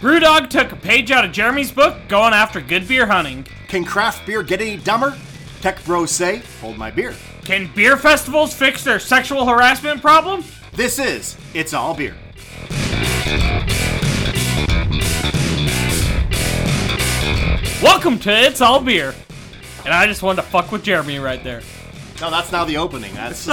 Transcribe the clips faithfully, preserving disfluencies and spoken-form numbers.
BrewDog took a page out of Jeremy's book going after good beer hunting. Can craft beer get any dumber? Tech bros say, hold my beer. Can beer festivals fix their sexual harassment problem? This is It's All Beer. Welcome to It's All Beer. And I just wanted to fuck with Jeremy right there. No, that's now the opening. That's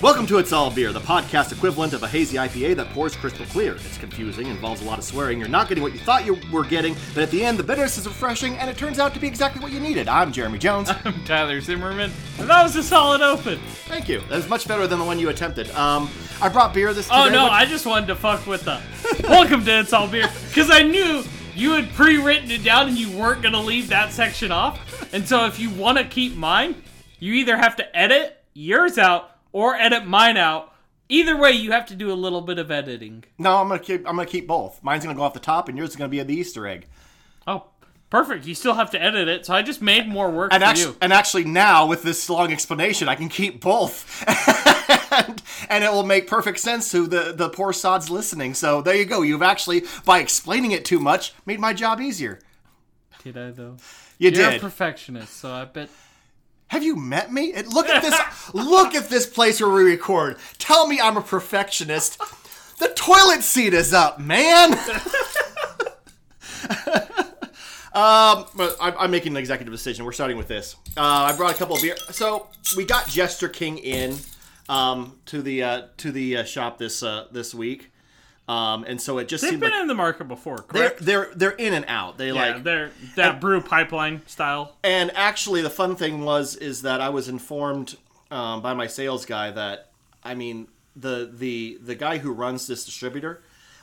Welcome to It's All Beer, the podcast equivalent of a hazy I P A that pours crystal clear. It's confusing, involves a lot of swearing, you're not getting what you thought you were getting, but at the end, the bitterness is refreshing, and it turns out to be exactly what you needed. I'm Jeremy Jones. I'm Tyler Zimmerman, and that was a solid open. Thank you. That was much better than the one you attempted. Um, I brought beer this time. Oh, no, what? I just wanted to fuck with the welcome to It's All Beer, because I knew you had pre-written it down and you weren't going to leave that section off, and so if you want to keep mine, you either have to edit yours out or edit mine out. Either way, you have to do a little bit of editing. No, I'm gonna keep. I'm gonna keep both. Mine's gonna go off the top, and yours is gonna be the Easter egg. Oh, perfect! You still have to edit it, so I just made more work and for actu- you. And actually, now with this long explanation, I can keep both, and, and it will make perfect sense to the the poor sods listening. So there you go. You've actually, by explaining it too much, made my job easier. Did I though? You You're did. You're a perfectionist, so I bet. Have you met me? And look at this! Look at this place where we record. Tell me I'm a perfectionist. The toilet seat is up, man. um, I'm making an executive decision. We're starting with this. Uh, I brought a couple of beer. So we got Jester King in um, to the uh, to the uh, shop this uh, this week. Um, and so it just They've seemed been like in the market before, correct? They're they're, they're in and out. They yeah, like they're that and, brew pipeline style. And actually, the fun thing was is that I was informed um, by my sales guy that I mean the the the guy who runs this distributor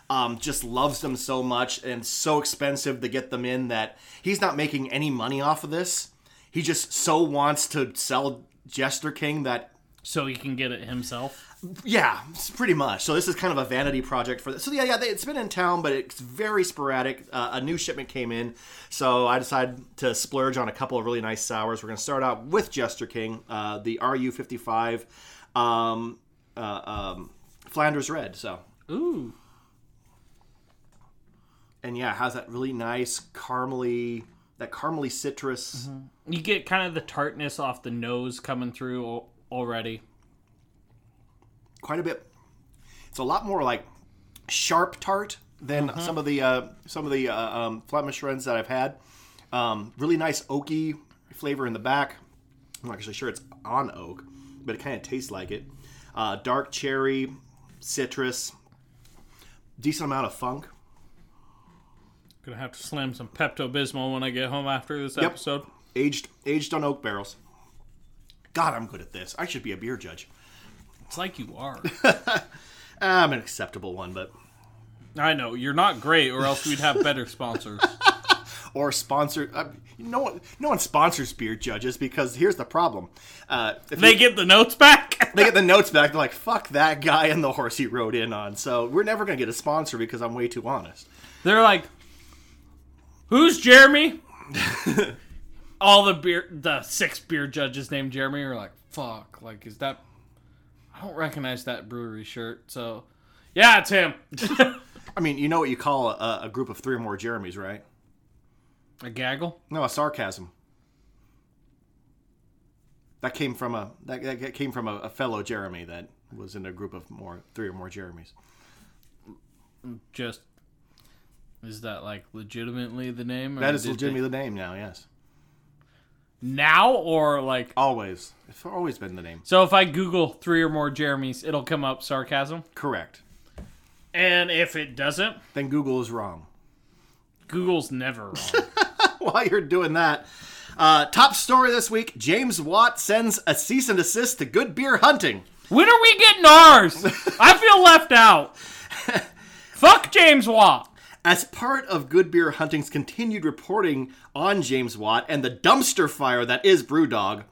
um, just loves them so much and so expensive to get them in that he's not making any money off of this. He just so wants to sell Jester King that so he can get it himself. Yeah, pretty much. So this is kind of a vanity project for this. So yeah, yeah, they, it's been in town, but it's very sporadic. Uh, a new shipment came in, so I decided to splurge on a couple of really nice sours. We're going to start out with Jester King, uh, the R U fifty-five um, uh, um, Flanders Red. So, ooh, and yeah, it has that really nice caramely, that caramely citrus. Mm-hmm. You get kind of the tartness off the nose coming through already. Quite a bit. It's a lot more like sharp tart than mm-hmm. some of the uh, some of the uh, um, Flemish reds that I've had. Um, really nice oaky flavor in the back. I'm not actually sure it's on oak, but it kind of tastes like it. Uh, dark cherry, citrus, decent amount of funk. Gonna have to slam some Pepto-Bismol when I get home after this yep. episode. Aged aged on oak barrels. God, I'm good at this. I should be a beer judge. It's like you are. I'm an acceptable one, but... I know. You're not great, or else we'd have better sponsors. Or sponsor... Uh, no one, no one sponsors beer judges, because here's the problem. Uh, if they you, get the notes back? They get the notes back. They're like, fuck that guy and the horse he rode in on. So we're never going to get a sponsor, because I'm way too honest. They're like, who's Jeremy? All the beer, the six beer judges named Jeremy are like, fuck, like, is that... I don't recognize that brewery shirt, so... Yeah, it's him! I mean, you know what you call a, a group of three or more Jeremys, right? A gaggle? No, a sarcasm. That came from a that, that came from a, a fellow Jeremy that was in a group of more three or more Jeremys. Just... Is that, like, legitimately the name? Or that is legitimately they... the name now, yes. Now or like always? It's always been the name. So if I Google three or more Jeremys, it'll come up sarcasm. Correct. And if it doesn't, then Google is wrong. Google's never wrong. While you're doing that, uh, top story this week: James Watt sends a cease and desist to Good Beer Hunting. When are we getting ours? I feel left out. Fuck James Watt. As part of Good Beer Hunting's continued reporting on James Watt and the dumpster fire that is BrewDog,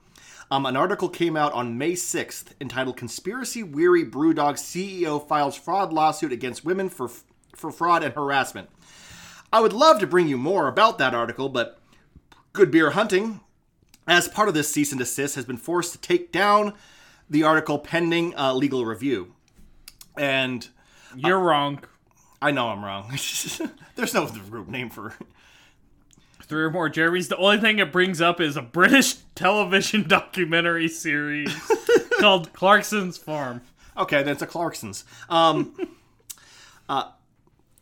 um, an article came out on May sixth entitled Conspiracy Weary BrewDog C E O Files Fraud Lawsuit Against Women for for Fraud and Harassment. I would love to bring you more about that article, but Good Beer Hunting, as part of this cease and desist, has been forced to take down the article pending uh, legal review. And... You're uh, wrong. I know I'm wrong. There's no group name for three or more Jeremys. The only thing it brings up is a British television documentary series called Clarkson's Farm. Okay, that's a Clarkson's. Um, uh,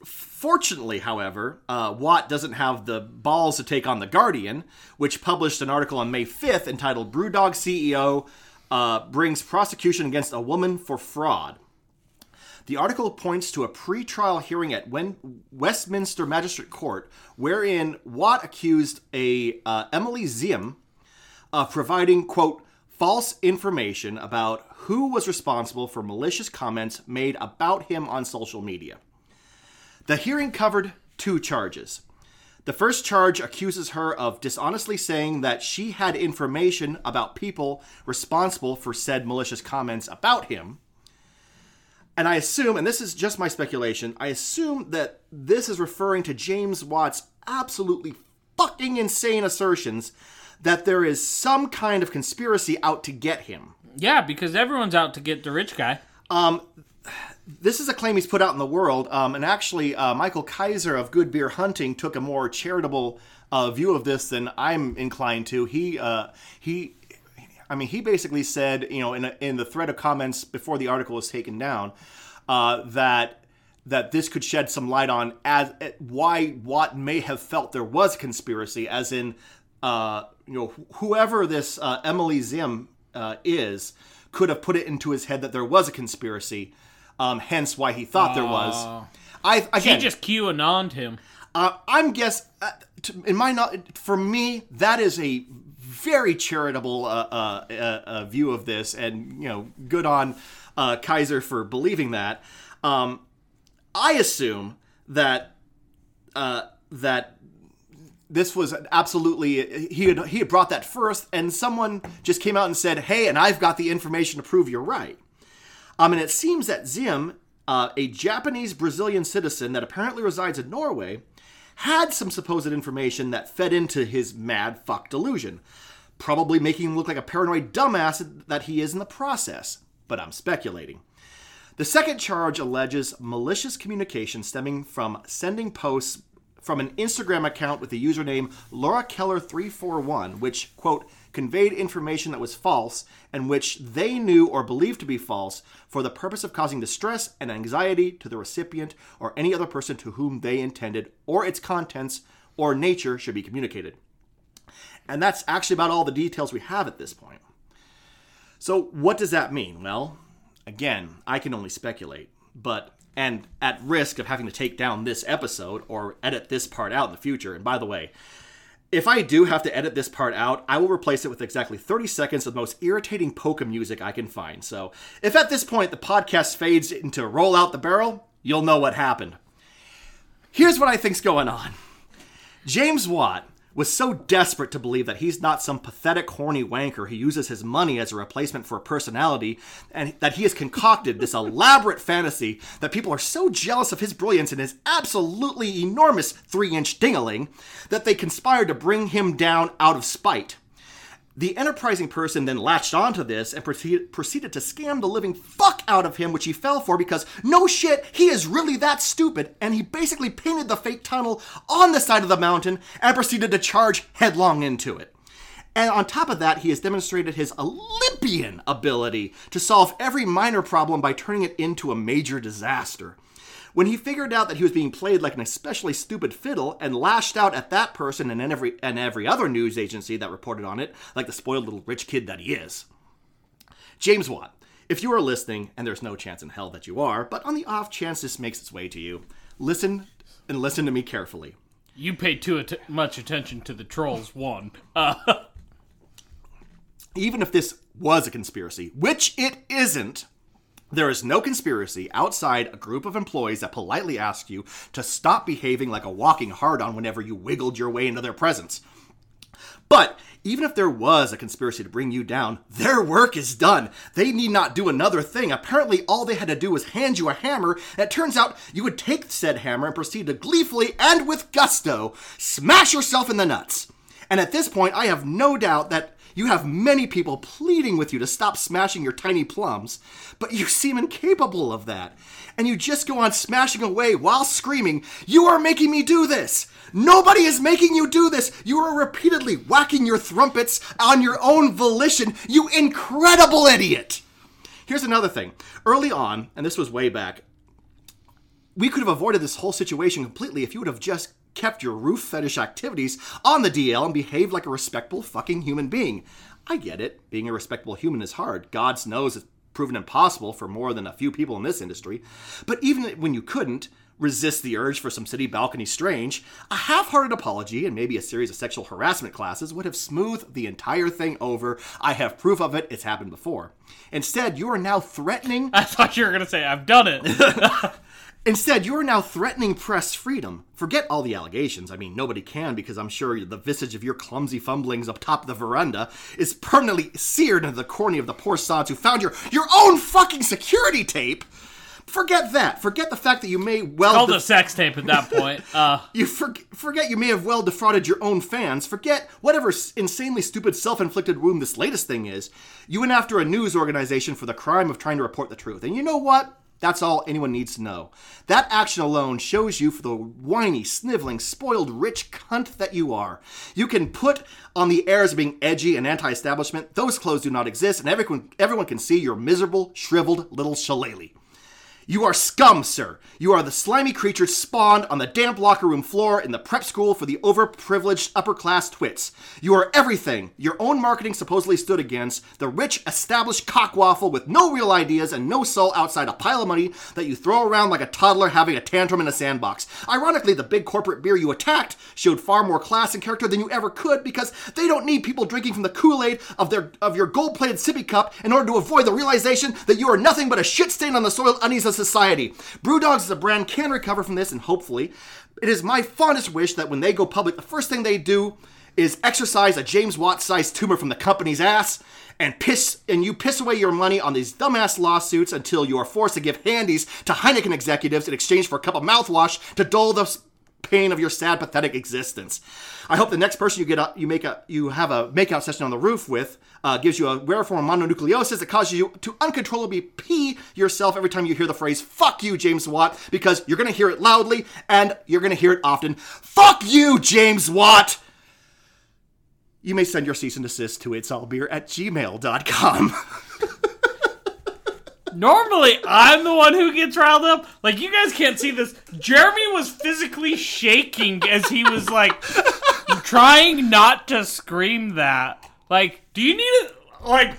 fortunately, however, uh, Watt doesn't have the balls to take on The Guardian, which published an article on May fifth entitled BrewDog C E O uh, Brings Prosecution Against a Woman for Fraud. The article points to a pre-trial hearing at Westminster Magistrate Court, wherein Watt accused a uh, Emily Ziem of providing, quote, false information about who was responsible for malicious comments made about him on social media. The hearing covered two charges. The first charge accuses her of dishonestly saying that she had information about people responsible for said malicious comments about him. And I assume, and this is just my speculation, I assume that this is referring to James Watt's absolutely fucking insane assertions that there is some kind of conspiracy out to get him. Yeah, because everyone's out to get the rich guy. Um, this is a claim he's put out in the world, um, and actually uh, Michael Kaiser of Good Beer Hunting took a more charitable uh, view of this than I'm inclined to. He, uh, he... I mean, he basically said, you know, in a, in the thread of comments before the article was taken down, uh, that that this could shed some light on as, as why Watt may have felt there was conspiracy, as in, uh, you know, whoever this uh, Emily Ziem uh, is could have put it into his head that there was a conspiracy, um, hence why he thought uh, there was. I again, she just QAnon'd him. Uh, I'm guess uh, to, in my not for me that is a. Very charitable uh, uh, uh, uh, view of this, and you know, good on uh, Kaiser for believing that. Um, I assume that uh, that this was absolutely he had he had brought that first, and someone just came out and said, "Hey, and I've got the information to prove you're right." Um, and it seems that Ziem, uh, a Japanese Brazilian citizen that apparently resides in Norway, had some supposed information that fed into his mad fuck delusion, probably making him look like a paranoid dumbass that he is in the process, but I'm speculating. The second charge alleges malicious communication stemming from sending posts from an Instagram account with the username Laura Keller three forty-one, which, quote, conveyed information that was false and which they knew or believed to be false for the purpose of causing distress and anxiety to the recipient or any other person to whom they intended or its contents or nature should be communicated. And that's actually about all the details we have at this point. So what does that mean? Well, again, I can only speculate, but... and at risk of having to take down this episode or edit this part out in the future. And by the way, if I do have to edit this part out, I will replace it with exactly thirty seconds of the most irritating polka music I can find. So if at this point the podcast fades into Roll Out the Barrel, you'll know what happened. Here's what I think's going on. James Watt was so desperate to believe that he's not some pathetic, horny wanker who uses his money as a replacement for a personality, and that he has concocted this elaborate fantasy that people are so jealous of his brilliance and his absolutely enormous three-inch ding-a-ling that they conspired to bring him down out of spite. The enterprising person then latched onto this and proceed, proceeded to scam the living fuck out of him, which he fell for because, no shit, he is really that stupid, and he basically painted the fake tunnel on the side of the mountain and proceeded to charge headlong into it. And on top of that, he has demonstrated his Olympian ability to solve every minor problem by turning it into a major disaster. When he figured out that he was being played like an especially stupid fiddle and lashed out at that person and every and every other news agency that reported on it, like the spoiled little rich kid that he is. James Watt, if you are listening, and there's no chance in hell that you are, but on the off chance this makes its way to you, listen and listen to me carefully. You pay too at- much attention to the trolls, one. Uh. Even if this was a conspiracy, which it isn't, there is no conspiracy outside a group of employees that politely ask you to stop behaving like a walking hard-on whenever you wiggled your way into their presence. But even if there was a conspiracy to bring you down, their work is done. They need not do another thing. Apparently, all they had to do was hand you a hammer, and it turns out you would take said hammer and proceed to gleefully and with gusto smash yourself in the nuts. And at this point, I have no doubt that You have many people pleading with you to stop smashing your tiny plums, but you seem incapable of that. And you just go on smashing away while screaming, "You are making me do this! Nobody is making you do this! You are repeatedly whacking your thrumpets on your own volition, you incredible idiot!" Here's another thing. Early on, and this was way back, we could have avoided this whole situation completely if you would have just kept your roof fetish activities on the D L and behaved like a respectable fucking human being. I get it. Being a respectable human is hard. God knows it's proven impossible for more than a few people in this industry. But even when you couldn't resist the urge for some city balcony strange, a half-hearted apology and maybe a series of sexual harassment classes would have smoothed the entire thing over. I have proof of it. It's happened before. Instead, you are now threatening... I thought you were going to say, I've done it. Instead, you are now threatening press freedom. Forget all the allegations. I mean, nobody can, because I'm sure the visage of your clumsy fumblings up top of the veranda is permanently seared into the cornea of the poor sods who found your, your own fucking security tape. Forget that. Forget the fact that you may well... It's called de- a sex tape at that point. Uh. you for- Forget you may have well defrauded your own fans. Forget whatever s- insanely stupid self-inflicted wound this latest thing is. You went after a news organization for the crime of trying to report the truth. And you know what? That's all anyone needs to know. That action alone shows you for the whiny, sniveling, spoiled, rich cunt that you are. You can put on the airs of being edgy and anti-establishment. Those clothes do not exist, and everyone everyone can see your miserable, shriveled little shillelagh. You are scum, sir. You are the slimy creature spawned on the damp locker room floor in the prep school for the overprivileged upper-class twits. You are everything your own marketing supposedly stood against, the rich, established cockwaffle with no real ideas and no soul outside a pile of money that you throw around like a toddler having a tantrum in a sandbox. Ironically, the big corporate beer you attacked showed far more class and character than you ever could, because they don't need people drinking from the Kool-Aid of their of your gold-plated sippy cup in order to avoid the realization that you are nothing but a shit stain on the soil unease of society. BrewDog as a brand can recover from this, and hopefully, it is my fondest wish that when they go public, the first thing they do is exercise a James Watt-sized tumor from the company's ass, and piss and you piss away your money on these dumbass lawsuits until you are forced to give handies to Heineken executives in exchange for a cup of mouthwash to dull the pain of your sad, pathetic existence. I hope the next person you get up, you make a, you have a makeout session on the roof with uh, gives you a rare form of mononucleosis that causes you to uncontrollably pee yourself every time you hear the phrase "fuck you, James Watt," because you're gonna hear it loudly and you're gonna hear it often. Fuck you, James Watt. You may send your cease and desist to itsallbeer at gmail dot com. Normally, I'm the one who gets riled up. Like, you guys can't see this. Jeremy was physically shaking as he was, like, trying not to scream that. Like, do you need it? Like,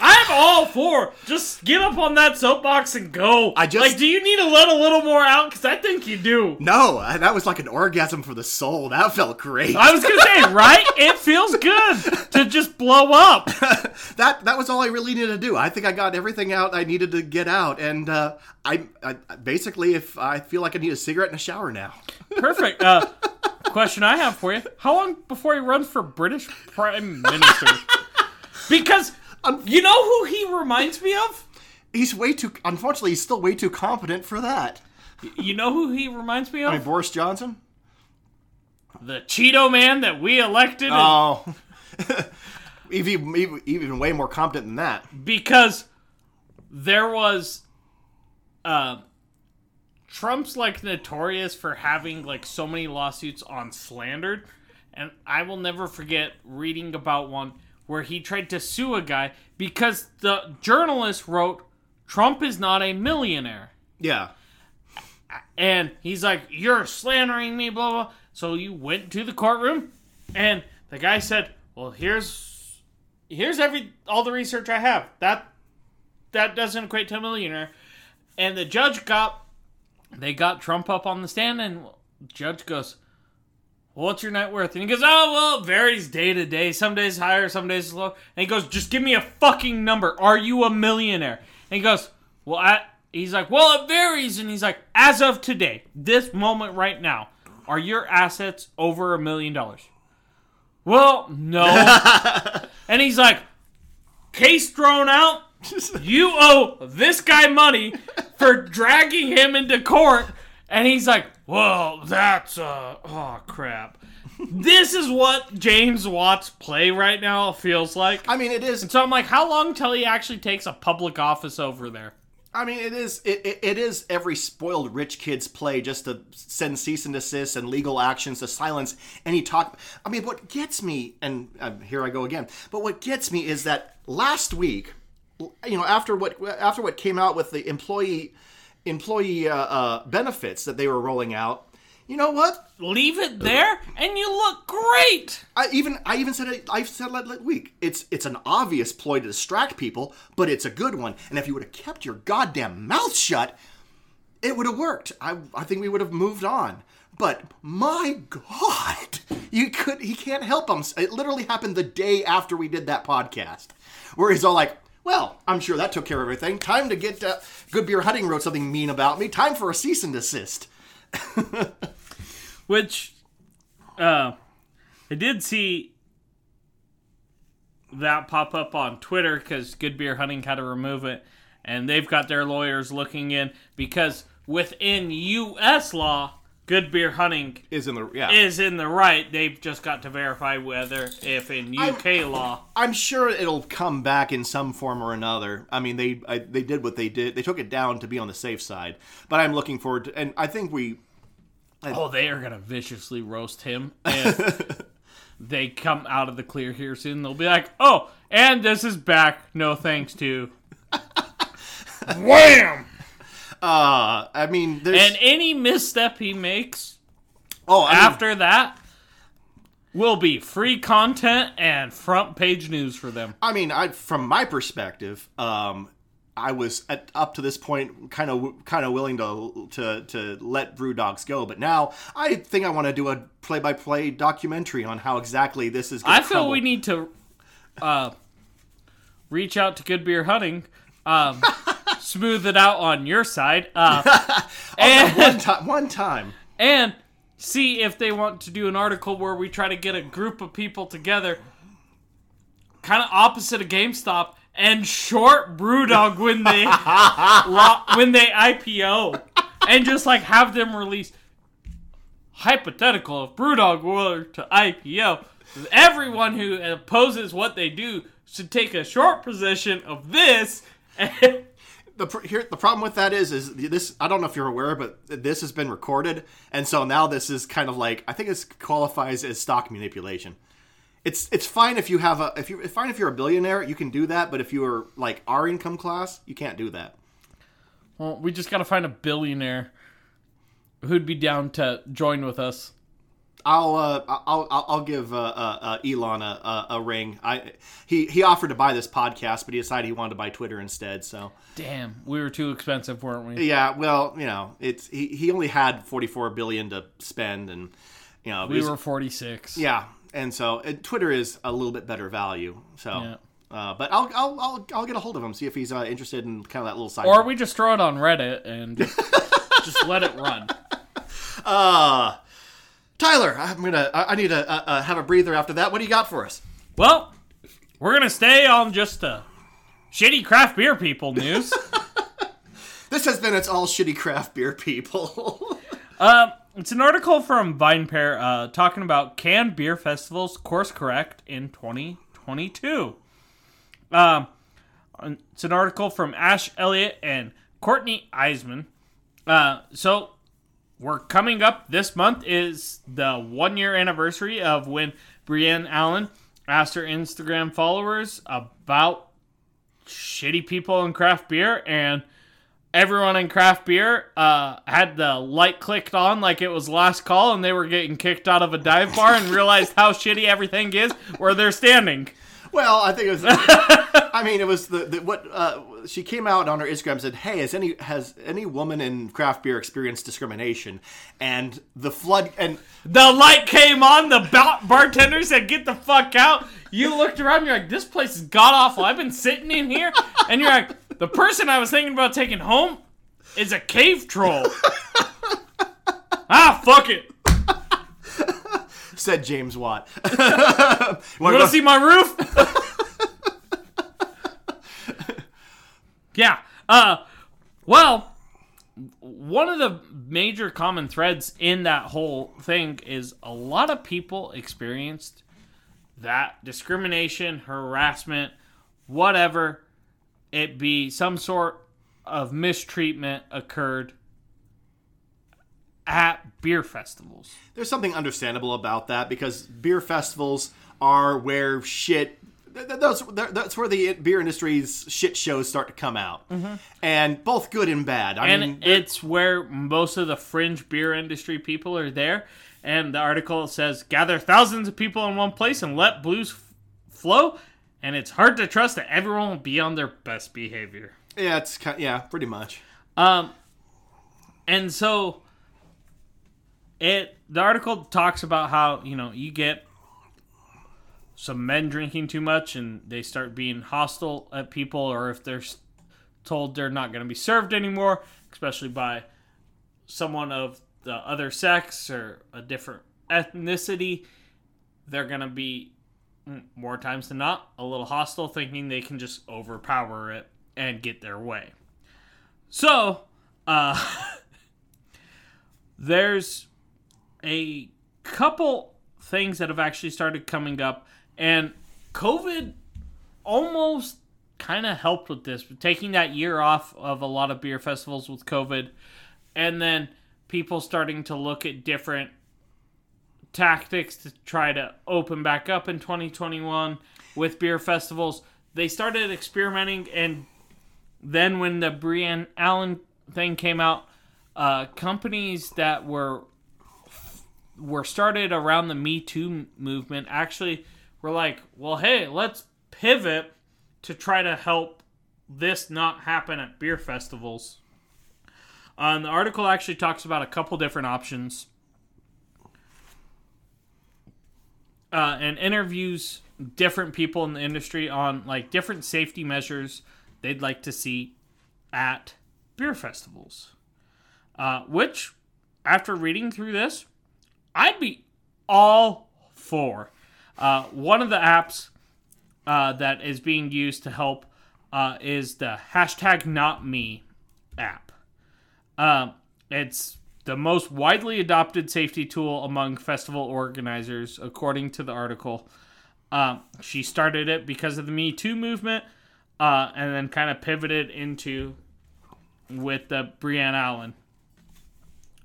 I'm all for just get up on that soapbox and go. I just... Like, do you need to let a little more out? Because I think you do. No, that was like an orgasm for the soul. That felt great. I was going to say, right? It feels good to just blow up. that that was all I really needed to do. I think I got everything out I needed to get out. And uh, I, I basically, if I feel like I need a cigarette and a shower now. Perfect. Uh, question I have for you. How long before he runs for British Prime Minister? Because... Um, you know who he reminds me of? He's way too... Unfortunately, he's still way too competent for that. You know who he reminds me of? I mean, Boris Johnson? The Cheeto man that we elected. Oh. And... even, even, even way more competent than that. Because there was... Uh, Trump's, like, notorious for having, like, so many lawsuits on slandered. And I will never forget reading about one... where he tried to sue a guy because the journalist wrote, "Trump is not a millionaire." Yeah. And he's like, "You're slandering me, blah, blah." So you went to the courtroom, and the guy said, "Well, here's here's every all the research I have. That that doesn't equate to a millionaire." And the judge got, they got Trump up on the stand, and the judge goes, "What's your net worth?" And he goes, "Oh, well, it varies day to day. Some days higher, some days lower." And he goes, "Just give me a fucking number. Are you a millionaire?" And he goes, "Well, I," he's like, "Well, it varies." And he's like, "As of today, this moment right now, are your assets over a million dollars?" "Well, no." And he's like, "Case thrown out. You owe this guy money for dragging him into court." And he's like, "Well, that's, uh, oh, crap." This is what James Watt's play right now feels like. I mean, it is. And so I'm like, how long till he actually takes a public office over there? I mean, it is it, it, it is every spoiled rich kid's play just to send cease and desist and legal actions to silence any talk. I mean, what gets me, and uh, here I go again, but what gets me is that last week, you know, after what after what came out with the employee employee uh, uh, benefits that they were rolling out, you know what? Leave it there, and you look great. I even I even said it. I've said that week. It's it's an obvious ploy to distract people, but it's a good one. And if you would have kept your goddamn mouth shut, it would have worked. I I think we would have moved on. But my God, you could. He can't help him. It literally happened the day after we did that podcast, where he's all like, "Well, I'm sure that took care of everything. Time to get uh, Good Beer Hunting wrote something mean about me. Time for a cease and desist." Which, uh, I did see that pop up on Twitter because Good Beer Hunting had to remove it, and they've got their lawyers looking in because within U S law, Good Beer Hunting is in the yeah. is in the right. They've just got to verify whether if in U K I'm, law. I'm sure it'll come back in some form or another. I mean, they I, they did what they did. They took it down to be on the safe side. But I'm looking forward to, and I think we. I, oh, they are gonna viciously roast him if they come out of the clear here soon. They'll be like, "Oh, and this is back. No thanks to." Wham. Uh, I mean, there's... and any misstep he makes oh, I mean... after that will be free content and front page news for them. I mean, I from my perspective, um, I was at, up to this point kind of kind of willing to to to let BrewDogs go, but now I think I want to do a play by play documentary on how exactly this is. I feel crumble. We need to uh, reach out to Good Beer Hunting. Um, smooth it out on your side. Uh, and, one, time, one time. And see if they want to do an article where we try to get a group of people together, kind of opposite of GameStop, and short BrewDog when they, lo- when they I P O. And just like have them release hypothetical if BrewDog were to I P O. Everyone who opposes what they do should take a short position of this. And the here the problem with that is is this I don't know if you're aware, but this has been recorded, and so now this is kind of like I think this qualifies as stock manipulation. It's it's fine if you have a if you it's fine if you're a billionaire, you can do that, but if you are like our income class, you can't do that. Well, we just got to find a billionaire who'd be down to join with us. I'll uh, I'll I'll give uh, uh, Elon a, a a ring. I he he offered to buy this podcast, but he decided he wanted to buy Twitter instead. So damn, we were too expensive, weren't we? Yeah, well, you know, it's he, he only had forty-four billion dollars to spend, and you know we was, were forty-six. Yeah, and so and Twitter is a little bit better value. So, yeah. uh, but I'll I'll I'll I'll get a hold of him, see if he's uh, interested in kind of that little side. Or we just throw it on Reddit and just, just let it run. Uh Tyler, I'm gonna. I need to uh, uh, have a breather after that. What do you got for us? Well, we're gonna stay on just the shitty craft beer people news. This has been it's all shitty craft beer people. uh, it's an article from VinePair uh, talking about can beer festivals course correct in twenty twenty-two. Um, it's an article from Ash Elliott and Courtney Eisman. Uh, so. We're coming up this month is the one-year anniversary of when Brienne Allen asked her Instagram followers about shitty people in craft beer, and everyone in craft beer uh, had the light clicked on like it was last call, and they were getting kicked out of a dive bar and realized how shitty everything is where they're standing. Well, I think it was. I mean, it was the, the what uh, she came out on her Instagram and said, "Hey, has any has any woman in craft beer experienced discrimination?" And the flood and the light came on. The bar- bartender said, "Get the fuck out!" You looked around. You're like, "This place is god awful. I've been sitting in here," and you're like, "The person I was thinking about taking home is a cave troll." Ah, fuck it. Said James Watt. You want to see my roof? yeah. Uh, well, one of the major common threads in that whole thing is a lot of people experienced that discrimination, harassment, whatever it be, some sort of mistreatment occurred at beer festivals. There's something understandable about that, because beer festivals are where shit... That's, that's where the beer industry's shit shows start to come out. Mm-hmm. And both good and bad. I and mean, it's where most of the fringe beer industry people are there. And the article says, gather thousands of people in one place and let blues f- flow. And it's hard to trust that everyone will be on their best behavior. Yeah, it's kind of, yeah, pretty much. Um, And so it the article talks about how, you know, you get some men drinking too much and they start being hostile at people, or if they're told they're not going to be served anymore, especially by someone of the other sex or a different ethnicity, they're going to be, more times than not, a little hostile, thinking they can just overpower it and get their way. So, uh, there's a couple things that have actually started coming up. And COVID almost kind of helped with this, taking that year off of a lot of beer festivals with COVID, and then people starting to look at different tactics to try to open back up in twenty twenty-one with beer festivals. They started experimenting, and then when the Brianne Allen thing came out, uh, companies that were were started around the Me Too movement actually... We're like, well, hey, let's pivot to try to help this not happen at beer festivals. Um, the article actually talks about a couple different options. Uh, and interviews different people in the industry on like different safety measures they'd like to see at beer festivals. Uh, which, after reading through this, I'd be all for. Uh, one of the apps uh, that is being used to help uh, is the hashtag Not Me app. Uh, it's the most widely adopted safety tool among festival organizers, according to the article. Uh, she started it because of the Me Too movement, uh, and then kind of pivoted into with the Brianne Allen.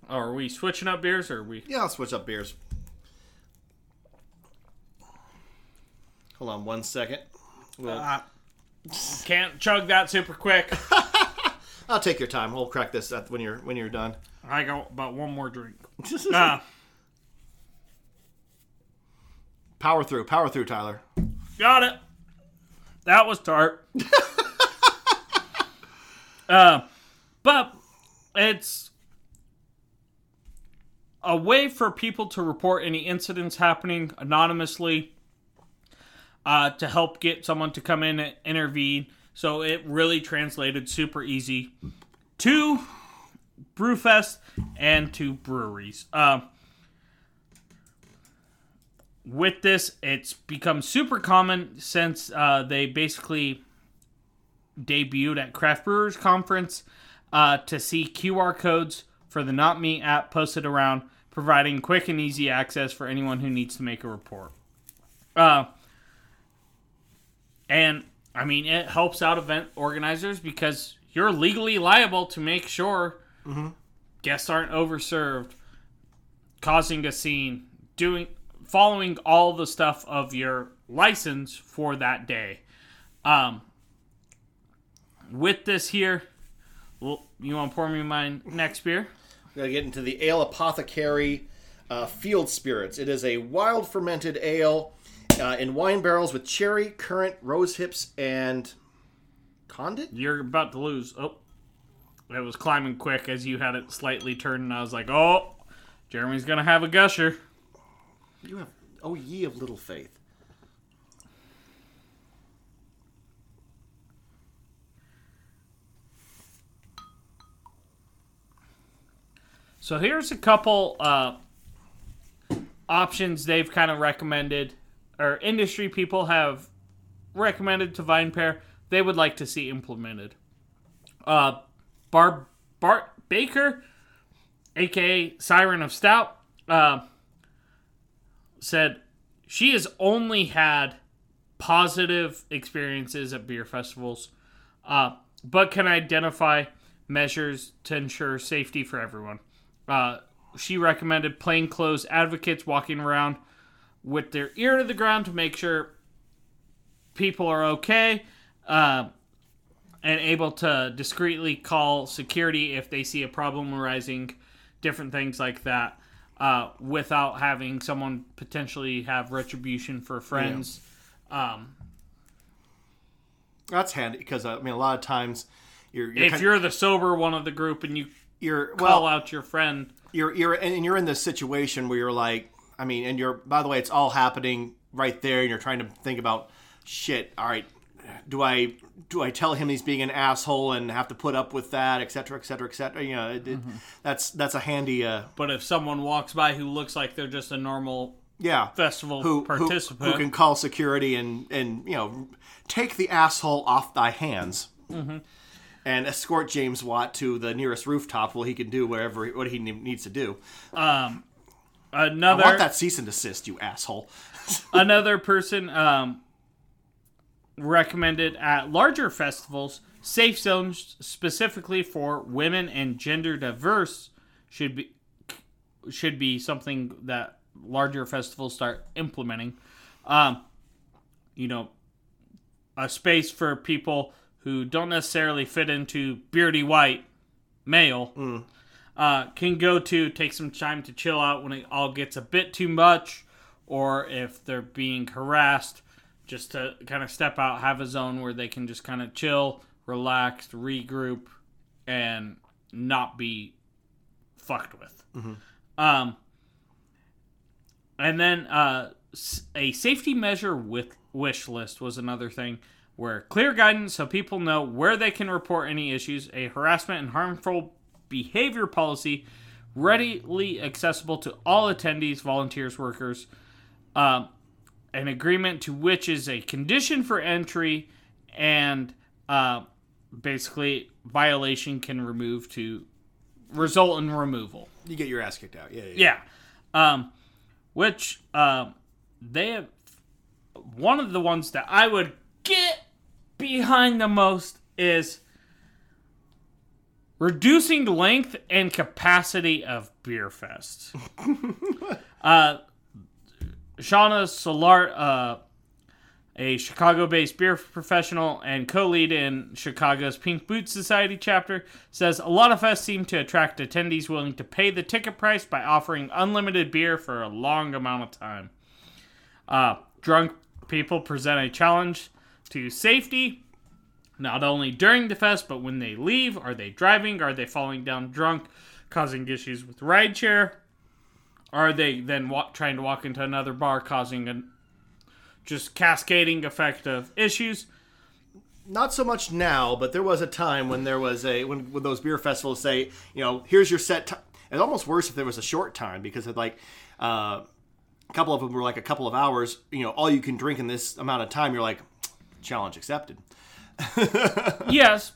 Oh, are we switching up beers, or are we? Yeah, I'll switch up beers. Hold on one second. We'll... Uh, can't chug that super quick. I'll take your time. We'll crack this up when you're when you're done. I got about one more drink. uh, power through, power through, Tyler. Got it. That was tart. uh, but it's a way for people to report any incidents happening anonymously. Uh, to help get someone to come in and intervene. So it really translated super easy to Brewfest and to breweries. Uh, with this, it's become super common since uh, they basically debuted at Craft Brewers Conference uh, to see Q R codes for the Not Me app posted around, providing quick and easy access for anyone who needs to make a report. Uh And, I mean, it helps out event organizers because you're legally liable to make sure mm-hmm. guests aren't overserved, causing a scene, doing, following all the stuff of your license for that day. Um, with this here, well, you want to pour me my next beer? We're going to get into the Ale Apothecary uh, Field Spirits. It is a wild fermented ale. Uh, in wine barrels with cherry, currant, rose hips, and condit? You're about to lose. Oh, it was climbing quick as you had it slightly turned, and I was like, oh, Jeremy's going to have a gusher. You have, oh, ye of little faith. So here's a couple uh, options they've kind of recommended. Or industry people have recommended to Vine Pair they would like to see implemented. Uh, bar, bar, Baker, a k a. Siren of Stout, uh, said she has only had positive experiences at beer festivals, uh, but can identify measures to ensure safety for everyone. Uh, she recommended plainclothes advocates walking around with their ear to the ground to make sure people are okay, uh, and able to discreetly call security if they see a problem arising, different things like that, uh, without having someone potentially have retribution for friends. Yeah. Um, That's handy because, I mean, a lot of times you're... you're if you're of, the sober one of the group and you you're, call well, out your friend... You're, you're, and you're in this situation where you're like, I mean, and you're, by the way, it's all happening right there and you're trying to think about... Shit, all right, do I do I tell him he's being an asshole and have to put up with that, et cetera, et cetera, et cetera? You know, it, mm-hmm. it, that's, that's a handy... Uh, but if someone walks by who looks like they're just a normal yeah, festival who, participant... Who, who can call security and, and, you know, take the asshole off thy hands mm-hmm. and escort James Watt to the nearest rooftop where he can do whatever what he needs to do. Um, another I want that cease and desist, you asshole. Another person... Um, recommended at larger festivals, safe zones specifically for women and gender diverse should be should be something that larger festivals start implementing. Um, you know, a space for people who don't necessarily fit into beardy white male mm. uh, can go to take some time to chill out when it all gets a bit too much, or if they're being harassed. Just to kind of step out, have a zone where they can just kind of chill, relax, regroup, and not be fucked with. Mm-hmm. Um, and then uh, a safety measure with wish list was another thing, where clear guidance so people know where they can report any issues, a harassment and harmful behavior policy readily accessible to all attendees, volunteers, workers, um, an agreement to which is a condition for entry, and uh, basically violation can remove to result in removal. You get your ass kicked out. Yeah. Yeah. yeah. yeah. Um, which uh, they have one of the ones that I would get behind the most is reducing length and capacity of beer fests. uh, Shauna Solart, uh, a Chicago-based beer professional and co-lead in Chicago's Pink Boots Society chapter, says a lot of fests seem to attract attendees willing to pay the ticket price by offering unlimited beer for a long amount of time. Uh, drunk people present a challenge to safety, not only during the fest, but when they leave. Are they driving? Are they falling down drunk, causing issues with rideshare? Are they then walk, trying to walk into another bar, causing a just cascading effect of issues? Not so much now, but there was a time when there was a when, when those beer festivals say, you know, here's your set time. It's almost worse if there was a short time, because of like uh, a couple of them were like a couple of hours. You know, all you can drink in this amount of time. You're like, challenge accepted. Yes.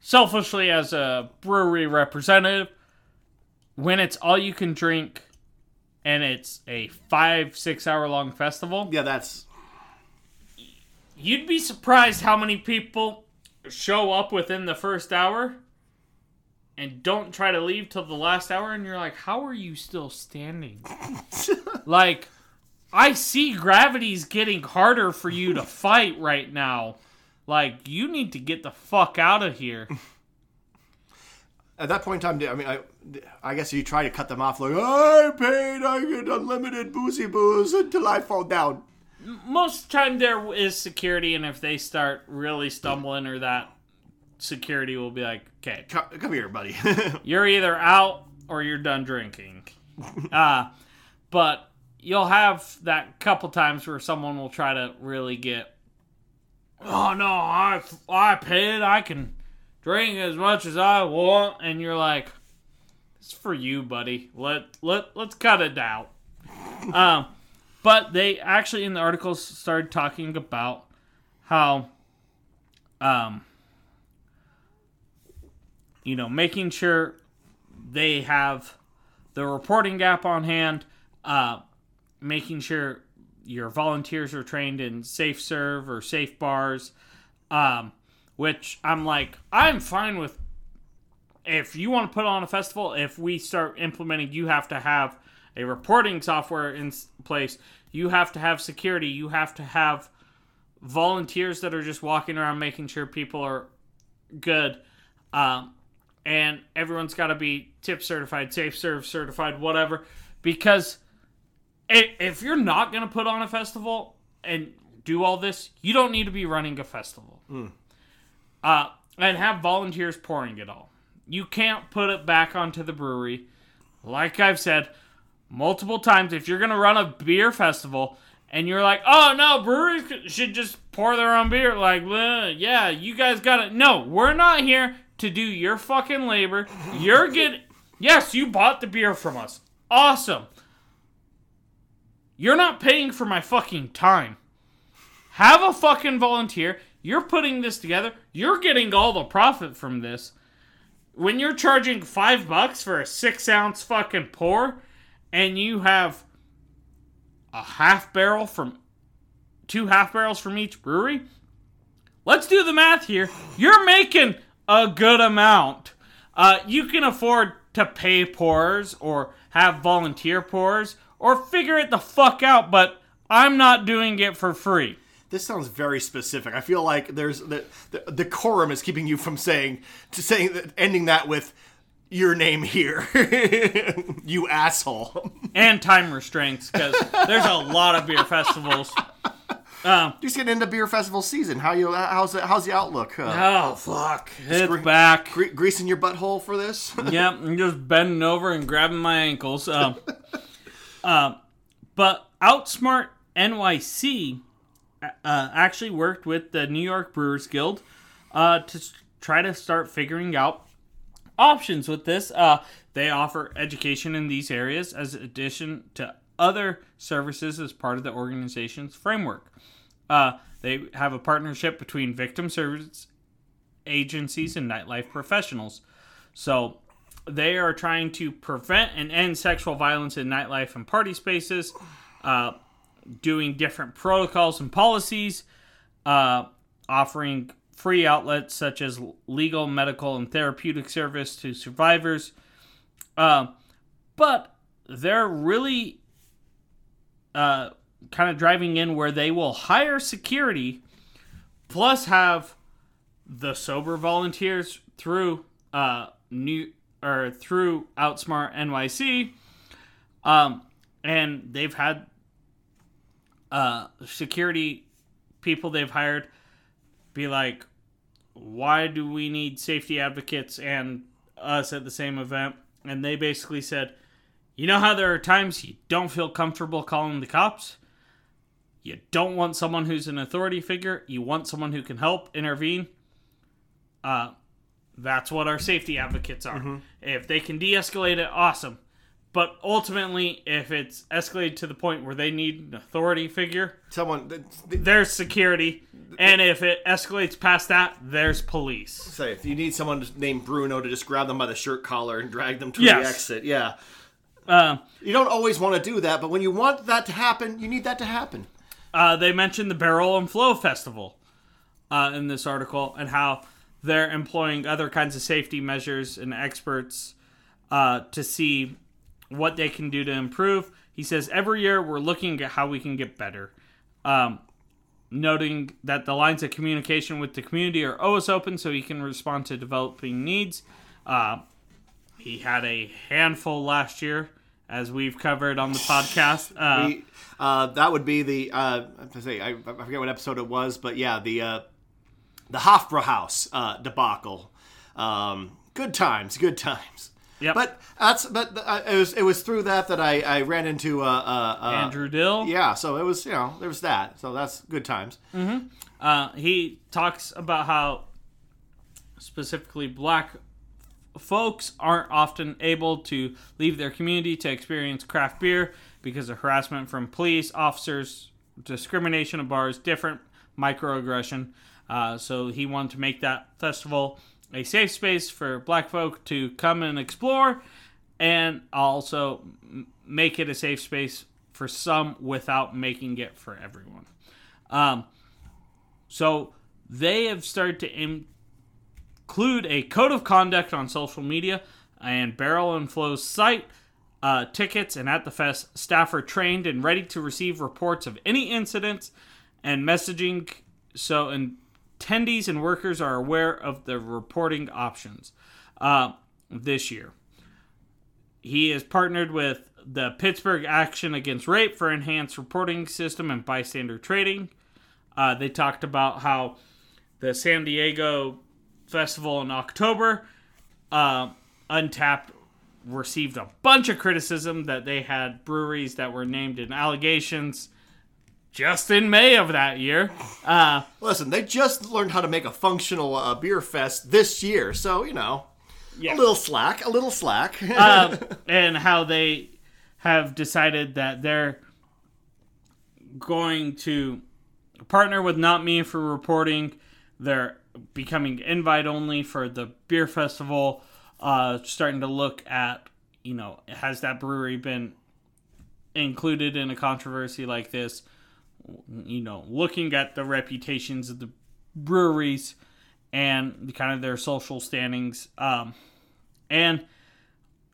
Selfishly, as a brewery representative. When it's all you can drink and it's a five, six hour long festival. Yeah, that's... You'd be surprised how many people show up within the first hour and don't try to leave till the last hour. And you're like, how are you still standing? Like, I see gravity's getting harder for you to fight right now. Like, you need to get the fuck out of here. At that point in time, I mean, I, I guess you try to cut them off like, I paid, I get unlimited boozy booze until I fall down. Most of the time there is security, and if they start really stumbling or that, security will be like, okay. Come, come here, buddy. You're either out or you're done drinking. uh, but you'll have that couple times where someone will try to really get, oh, no, I, I paid, I can... drink as much as I want, and you're like, it's for you, buddy. Let, let, let's cut it out. um, but they actually, in the articles, started talking about how, um, you know, making sure they have the reporting gap on hand, uh, making sure your volunteers are trained in safe serve or safe bars, um, which I'm like, I'm fine with. If you want to put on a festival, if we start implementing, you have to have a reporting software in place. You have to have security. You have to have volunteers that are just walking around making sure people are good. Um, and everyone's got to be tip certified, safe serve certified, whatever. Because if you're not going to put on a festival and do all this, you don't need to be running a festival. Mm. Uh, and have volunteers pouring it all. You can't put it back onto the brewery. Like I've said multiple times, if you're going to run a beer festival and you're like, oh, no, breweries should just pour their own beer. Like, well, yeah, you guys got it. No, we're not here to do your fucking labor. You're getting... Yes, you bought the beer from us. Awesome. You're not paying for my fucking time. Have a fucking volunteer. You're putting this together. You're getting all the profit from this. When you're charging five bucks for a six ounce fucking pour and you have a half barrel from two half barrels from each brewery, let's do the math here. You're making a good amount. Uh, you can afford to pay pourers or have volunteer pourers or figure it the fuck out, but I'm not doing it for free. This sounds very specific. I feel like there's the, the decorum is keeping you from saying to saying that, ending that with your name here, you asshole. And time restraints, because there's a lot of beer festivals. Um, Just getting into beer festival season. How you? How's the, how's the outlook? Uh, oh fuck! It's gre- back. Gre- greasing your butthole for this? Yep, I'm just bending over and grabbing my ankles. Um, uh, but Outsmart N Y C. Uh, actually worked with the New York Brewers Guild uh, to try to start figuring out options with this. Uh, they offer education in these areas as an addition to other services as part of the organization's framework. Uh, they have a partnership between victim service agencies and nightlife professionals. So they are trying to prevent and end sexual violence in nightlife and party spaces, uh, doing different protocols and policies, uh, offering free outlets such as legal, medical, and therapeutic service to survivors. Uh, but they're really uh, kind of driving in where they will hire security plus have the sober volunteers through uh, new or through Outsmart N Y C, um, and they've had Uh, security people they've hired be like, why do we need safety advocates and us at the same event? And they basically said, you know how there are times you don't feel comfortable calling the cops? You don't want someone who's an authority figure. You want someone who can help intervene. Uh, that's what our safety advocates are. Mm-hmm. If they can de-escalate it, awesome. But ultimately, if it's escalated to the point where they need an authority figure, someone th- th- there's security. Th- and if it escalates past that, there's police. So if you need someone named Bruno to just grab them by the shirt collar and drag them to yes. the exit, yeah. Uh, you don't always want to do that, but when you want that to happen, you need that to happen. Uh, they mentioned the Barrel and Flow Festival uh, in this article and how they're employing other kinds of safety measures and experts uh, to see what they can do to improve. He says, every year we're looking at how we can get better. Um, noting that the lines of communication with the community are always open so he can respond to developing needs. Uh, he had a handful last year, as we've covered on the podcast. Uh, we, uh, that would be the, uh, I, say, I, I forget what episode it was, but yeah, the uh, the Hofbrauhaus uh, debacle. Um, good times, good times. Yep. But that's but uh, it was it was through that that I, I ran into uh, uh, uh, Andrew Dill. Yeah, so it was, you know, there was that. So that's good times. Mm-hmm. Uh, he talks about how specifically black folks aren't often able to leave their community to experience craft beer because of harassment from police, officers, discrimination of bars, different microaggression. Uh, so he wanted to make that festival a safe space for Black folk to come and explore, and also make it a safe space for some without making it for everyone. Um, so they have started to include a code of conduct on social media and Barrel and Flow's site. Uh, tickets and at the fest, staff are trained and ready to receive reports of any incidents and messaging, so attendees and workers are aware of the reporting options. Uh, this year, he has partnered with the Pittsburgh Action Against Rape for enhanced reporting system and bystander training. Uh, they talked about how the San Diego festival in October, uh, Untapped received a bunch of criticism that they had breweries that were named in allegations just in May of that year. Uh, Listen, they just learned how to make a functional uh, beer fest this year, so, you know, yeah. a little slack, a little slack. uh, and how they have decided that they're going to partner with Not Me for reporting. They're becoming invite-only for the beer festival. Uh, starting to look at, you know, has that brewery been included in a controversy like this? You know, looking at the reputations of the breweries and kind of their social standings, um, and,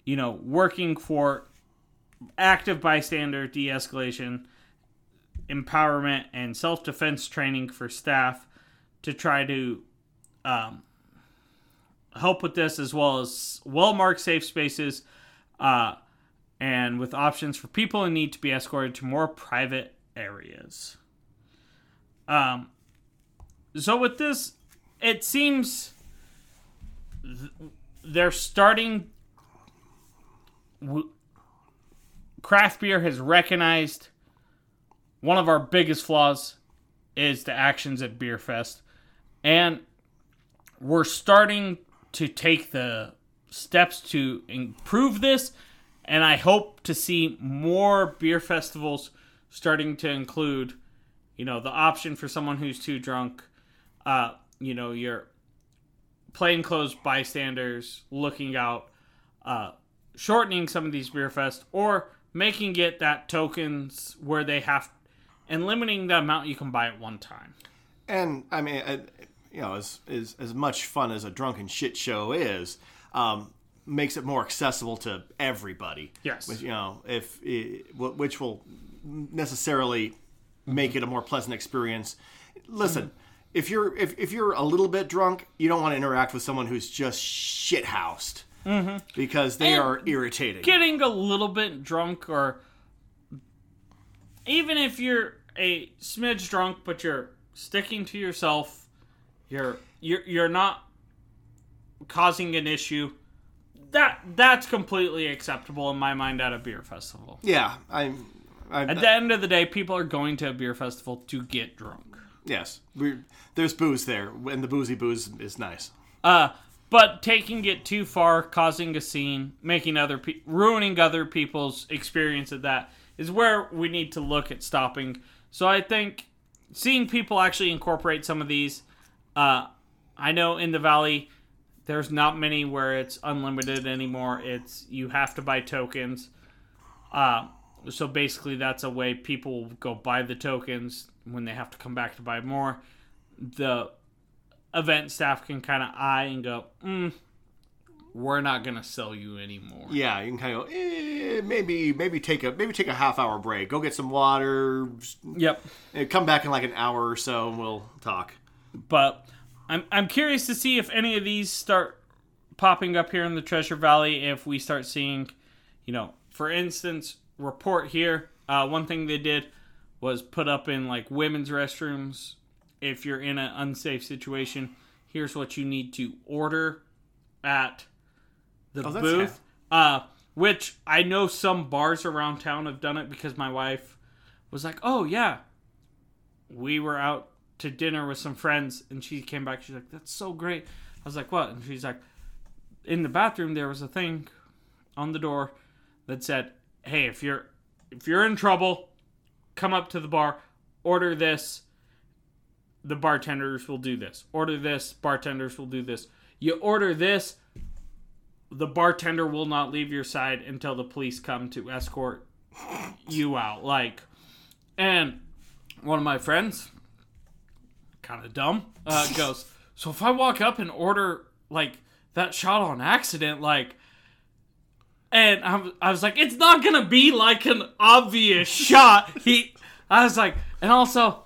you know, working for active bystander de-escalation, empowerment, and self-defense training for staff to try to, um, help with this, as well as well-marked safe spaces, uh, and with options for people in need to be escorted to more private areas. Um, so with this, it seems th- they're starting... W- craft beer has recognized one of our biggest flaws is the actions at Beer Fest, and we're starting to take the steps to improve this, and I hope to see more beer festivals starting to include, you know, the option for someone who's too drunk, uh, you know, your plainclothes bystanders looking out, uh, shortening some of these beer fests, or making it that tokens where they have, and limiting the amount you can buy at one time. And, I mean... I- You know, as, as as much fun as a drunken shit show is, um, makes it more accessible to everybody. Yes, which, you know, if it, which will necessarily mm-hmm. make it a more pleasant experience. Listen, mm-hmm. if you're if, if you're a little bit drunk, you don't want to interact with someone who's just shit housed mm-hmm. because they and are irritating. Getting a little bit drunk, or even if you're a smidge drunk, but you're sticking to yourself. You're, you're you're not causing an issue. That that's completely acceptable in my mind at a beer festival. Yeah, I. At the end of the day, people are going to a beer festival to get drunk. Yes, we there's booze there, and the boozy booze is nice. Uh, but taking it too far, causing a scene, making other pe- ruining other people's experience of that is where we need to look at stopping. So I think seeing people actually incorporate some of these. Uh, I know in the Valley, there's not many where it's unlimited anymore. It's, you have to buy tokens. Uh, so basically that's a way people go buy the tokens when they have to come back to buy more. The event staff can kind of eye and go, mm, we're not going to sell you anymore. Yeah. You can kind of go, eh, maybe, maybe take a, maybe take a half hour break, go get some water. Yep. And come back in like an hour or so and we'll talk. But I'm I'm curious to see if any of these start popping up here in the Treasure Valley, if we start seeing, you know, for instance, report here. Uh, one thing they did was put up in, like, women's restrooms. If you're in an unsafe situation, here's what you need to order at the oh, booth. Uh, which I know some bars around town have done it because my wife was like, oh, yeah, we were out to dinner with some friends, and she came back, she's like, that's so great. I was like, what? And she's like, in the bathroom there was a thing on the door that said, hey, if you're if you're in trouble, come up to the bar, order this, the bartenders will do this, order this, bartenders will do this. You order this, the bartender will not leave your side until the police come to escort you out. Like, and one of my friends, kind of dumb, uh, goes, so if I walk up and order, like, that shot on accident, like, and I'm, I was like, it's not going to be, like, an obvious shot. He, I was like, and also,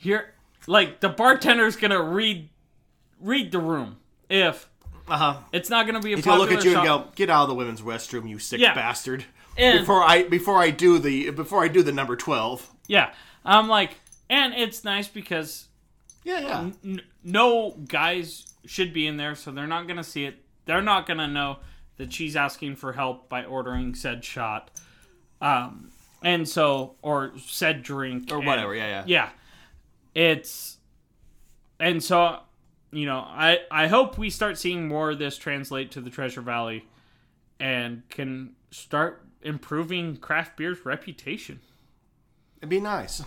you're, like, the bartender's going to read, read the room if... Uh-huh. It's not going to be a He's popular He's going to look at you shop. and go, get out of the women's restroom, you sick yeah. bastard. And before I before I do the before I do the number twelve. Yeah. I'm like, and it's nice because yeah, yeah. N- no guys should be in there, so they're not going to see it. They're not going to know that she's asking for help by ordering said shot. Um, and so, or said drink. Or and, whatever, yeah, yeah. Yeah. It's, and so... You know, I, I hope we start seeing more of this translate to the Treasure Valley and can start improving craft beer's reputation. It'd be nice.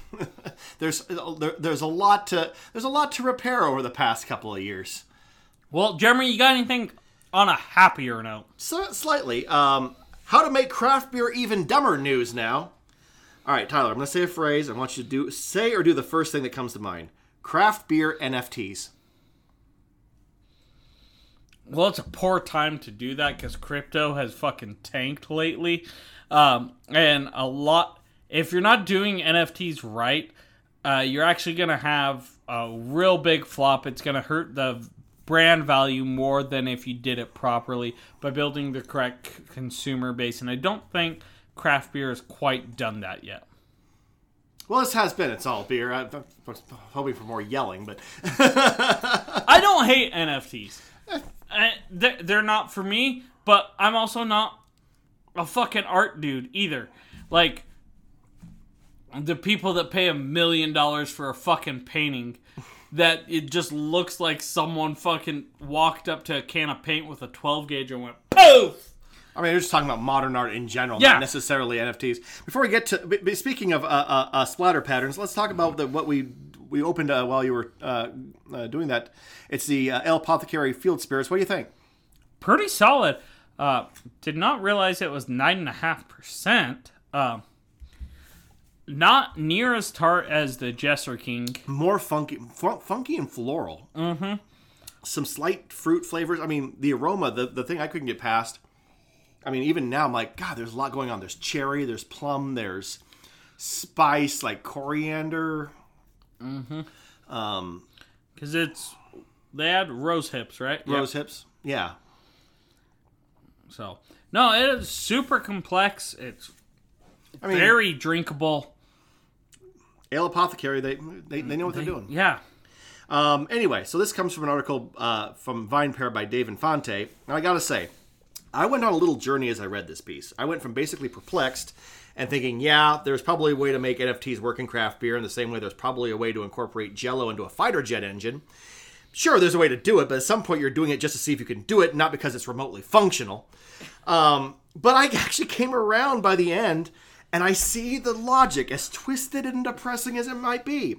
there's there, there's a lot to there's a lot to repair over the past couple of years. Well, Jeremy, you got anything on a happier note? So, slightly. Um, how to make craft beer even dumber news now. All right, Tyler, I'm going to say a phrase. I want you to do say or do the first thing that comes to mind. Craft beer N F Ts. Well, it's a poor time to do that because crypto has fucking tanked lately. Um, and a lot... If you're not doing N F Ts right, uh, you're actually going to have a real big flop. It's going to hurt the brand value more than if you did it properly by building the correct consumer base. And I don't think craft beer has quite done that yet. Well, this has been It's All Beer. I was hoping for more yelling, but... I don't hate N F Ts. I, they're not for me, but I'm also not a fucking art dude either. Like, the people that pay a million dollars for a fucking painting that it just looks like someone fucking walked up to a can of paint with a twelve gauge and went poof! I mean, we're just talking about modern art in general, yeah. Not necessarily N F Ts. Before we get to... Speaking of uh, uh, uh, splatter patterns, let's talk about the, what we... We opened uh, while you were uh, uh, doing that. It's the uh, Ale Apothecary Field Spirits. What do you think? Pretty solid. Uh, did not realize it was nine point five percent. Uh, not near as tart as the Jester King. More funky f- funky and floral. Mm-hmm. Some slight fruit flavors. I mean, the aroma, the, the thing I couldn't get past. I mean, even now, I'm like, God, there's a lot going on. There's cherry, there's plum, there's spice, like coriander... Mm-hmm. Um, because it's they had rose hips, right? Rose yep. hips, yeah. So no, it is super complex. It's I mean, very drinkable. Ale Apothecary, they they, they know what they, they're doing. Yeah. Um. Anyway, so this comes from an article uh, from VinePair by Dave Infante. Now I gotta say, I went on a little journey as I read this piece. I went from basically perplexed. And thinking, yeah, there's probably a way to make N F Ts work in craft beer in the same way there's probably a way to incorporate Jell-O into a fighter jet engine. Sure, there's a way to do it, but at some point you're doing it just to see if you can do it, not because it's remotely functional. Um, but I actually came around by the end, and I see the logic, as twisted and depressing as it might be.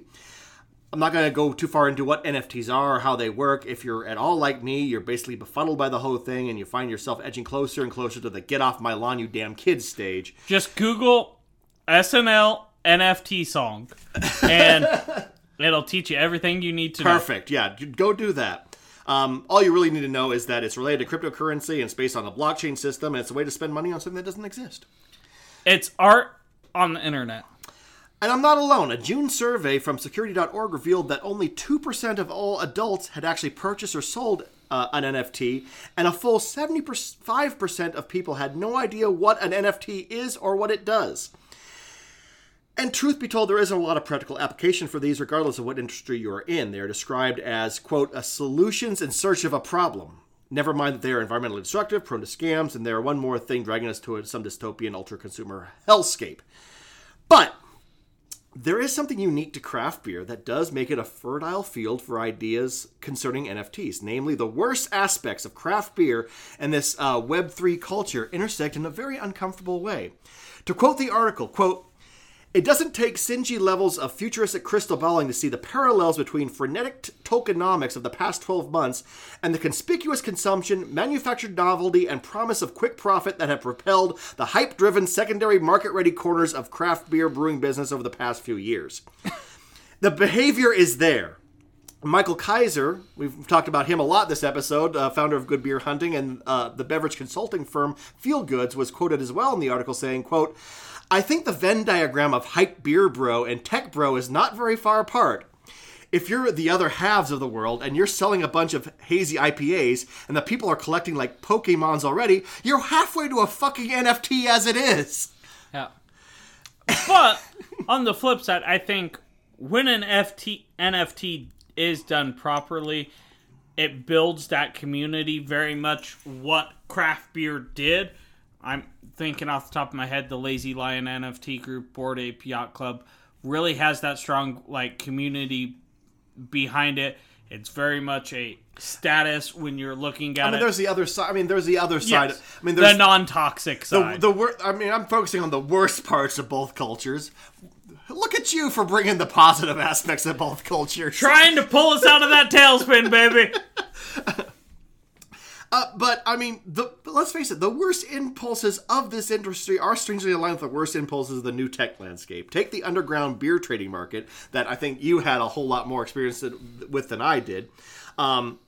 I'm not going to go too far into what N F Ts are or how they work. If you're at all like me, you're basically befuddled by the whole thing and you find yourself edging closer and closer to the get off my lawn, you damn kids stage. Just Google S N L N F T song and it'll teach you everything you need to Perfect. know. Perfect. Yeah, go do that. Um, all you really need to know is that it's related to cryptocurrency and it's based on a blockchain system and it's a way to spend money on something that doesn't exist. It's art on the internet. And I'm not alone. A June survey from security dot org revealed that only two percent of all adults had actually purchased or sold uh, an N F T, and a full seventy-five percent of people had no idea what an N F T is or what it does. And truth be told, there isn't a lot of practical application for these, regardless of what industry you're in. They're described as, quote, a solutions in search of a problem. Never mind that they are environmentally destructive, prone to scams, and they're one more thing dragging us to some dystopian ultra-consumer hellscape. But... there is something unique to craft beer that does make it a fertile field for ideas concerning N F Ts. Namely, the worst aspects of craft beer and this uh, Web three culture intersect in a very uncomfortable way. To quote the article, quote, It doesn't take singy levels of futuristic crystal balling to see the parallels between frenetic tokenomics of the past twelve months and the conspicuous consumption, manufactured novelty, and promise of quick profit that have propelled the hype-driven secondary market-ready corners of craft beer brewing business over the past few years. The behavior is there. Michael Kaiser, we've talked about him a lot this episode, uh, founder of Good Beer Hunting and uh, the beverage consulting firm Feel Goods, was quoted as well in the article saying, quote, "I think the Venn diagram of hype beer bro and tech bro is not very far apart. If you're the other halves of the world and you're selling a bunch of hazy I P As and the people are collecting like Pokemons already, you're halfway to a fucking N F T as it is." Yeah. But on the flip side, I think when an F T, N F T is done properly, it builds that community, very much what craft beer did. I'm thinking off the top of my head, the Lazy Lion N F T group, Bored Ape Yacht Club, really has that strong like community behind it. It's very much a status when you're looking at it. I mean, it. there's the other side. I mean, there's the other side. Yes, I mean, there's the non-toxic side. The, the wor- I mean, I'm focusing on the worst parts of both cultures. Look at you for bringing the positive aspects of both cultures. Trying to pull us out of that tailspin, baby. Uh, but, I mean, the, let's face it, the worst impulses of this industry are strangely aligned with the worst impulses of the new tech landscape. Take the underground beer trading market that I think you had a whole lot more experience with than I did. Um,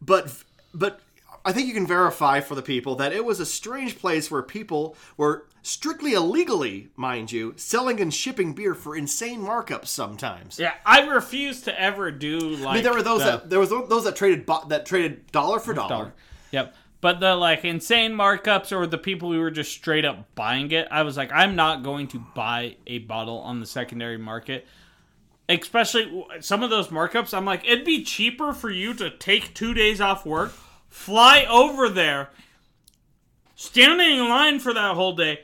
but, but I think you can verify for the people that it was a strange place where people were strictly illegally, mind you, selling and shipping beer for insane markups sometimes. Yeah, I refuse to ever do like... I mean, there were those the... that there was those that traded that traded dollar for dollar. dollar. Yep. But the like insane markups or the people who were just straight up buying it, I was like, I'm not going to buy a bottle on the secondary market. Especially some of those markups, I'm like, it'd be cheaper for you to take two days off work, fly over there, standing in line for that whole day,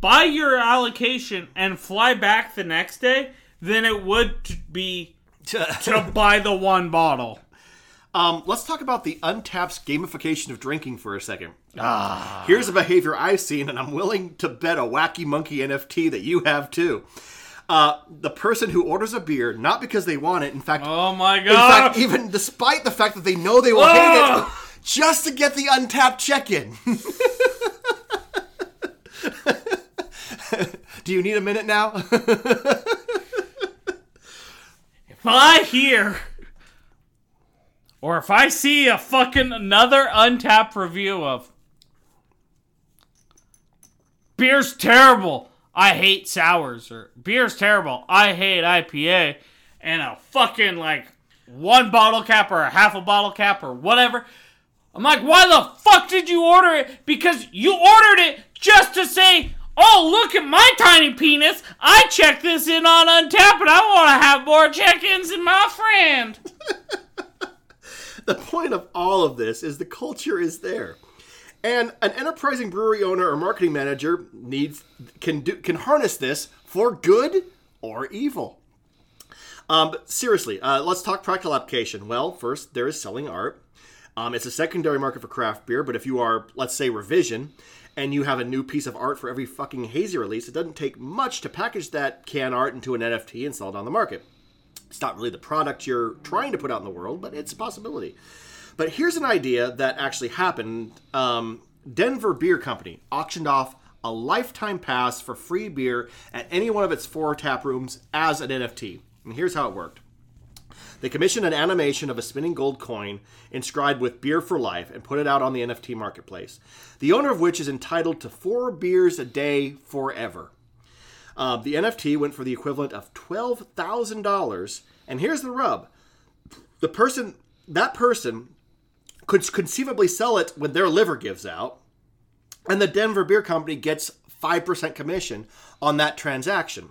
buy your allocation, and fly back the next day than it would be to, to buy the one bottle. Um, let's talk about the Untapped's gamification of drinking for a second. Ah. Here's a behavior I've seen, and I'm willing to bet a wacky monkey N F T that you have too. Uh, the person who orders a beer, not because they want it, in fact, oh my God. In fact, even despite the fact that they know they will ah. hate it, just to get the Untapped check-in. Do you need a minute now? If I hear... Or if I see a fucking another Untapped review of beer's terrible, I hate sours, or beer's terrible, I hate I P A, and a fucking like one bottle cap or a half a bottle cap or whatever, I'm like, why the fuck did you order it? Because you ordered it just to say, oh, look at my tiny penis, I checked this in on Untapped, and I want to have more check-ins than my friend. The point of all of this is the culture is there. And an enterprising brewery owner or marketing manager needs can do, can harness this for good or evil. Um, but seriously, uh, let's talk practical application. Well, first, there is selling art. Um, it's a secondary market for craft beer, but if you are, let's say, Revision, and you have a new piece of art for every fucking hazy release, it doesn't take much to package that can art into an N F T and sell it on the market. It's not really the product you're trying to put out in the world, but it's a possibility. But here's an idea that actually happened. Um, Denver Beer Company auctioned off a lifetime pass for free beer at any one of its four tap rooms as an N F T. And here's how it worked. They commissioned an animation of a spinning gold coin inscribed with "Beer for Life" and put it out on the N F T marketplace, the owner of which is entitled to four beers a day forever. Uh, the N F T went for the equivalent of twelve thousand dollars, and here's the rub. The person, that person could conceivably sell it when their liver gives out, and the Denver Beer Company gets five percent commission on that transaction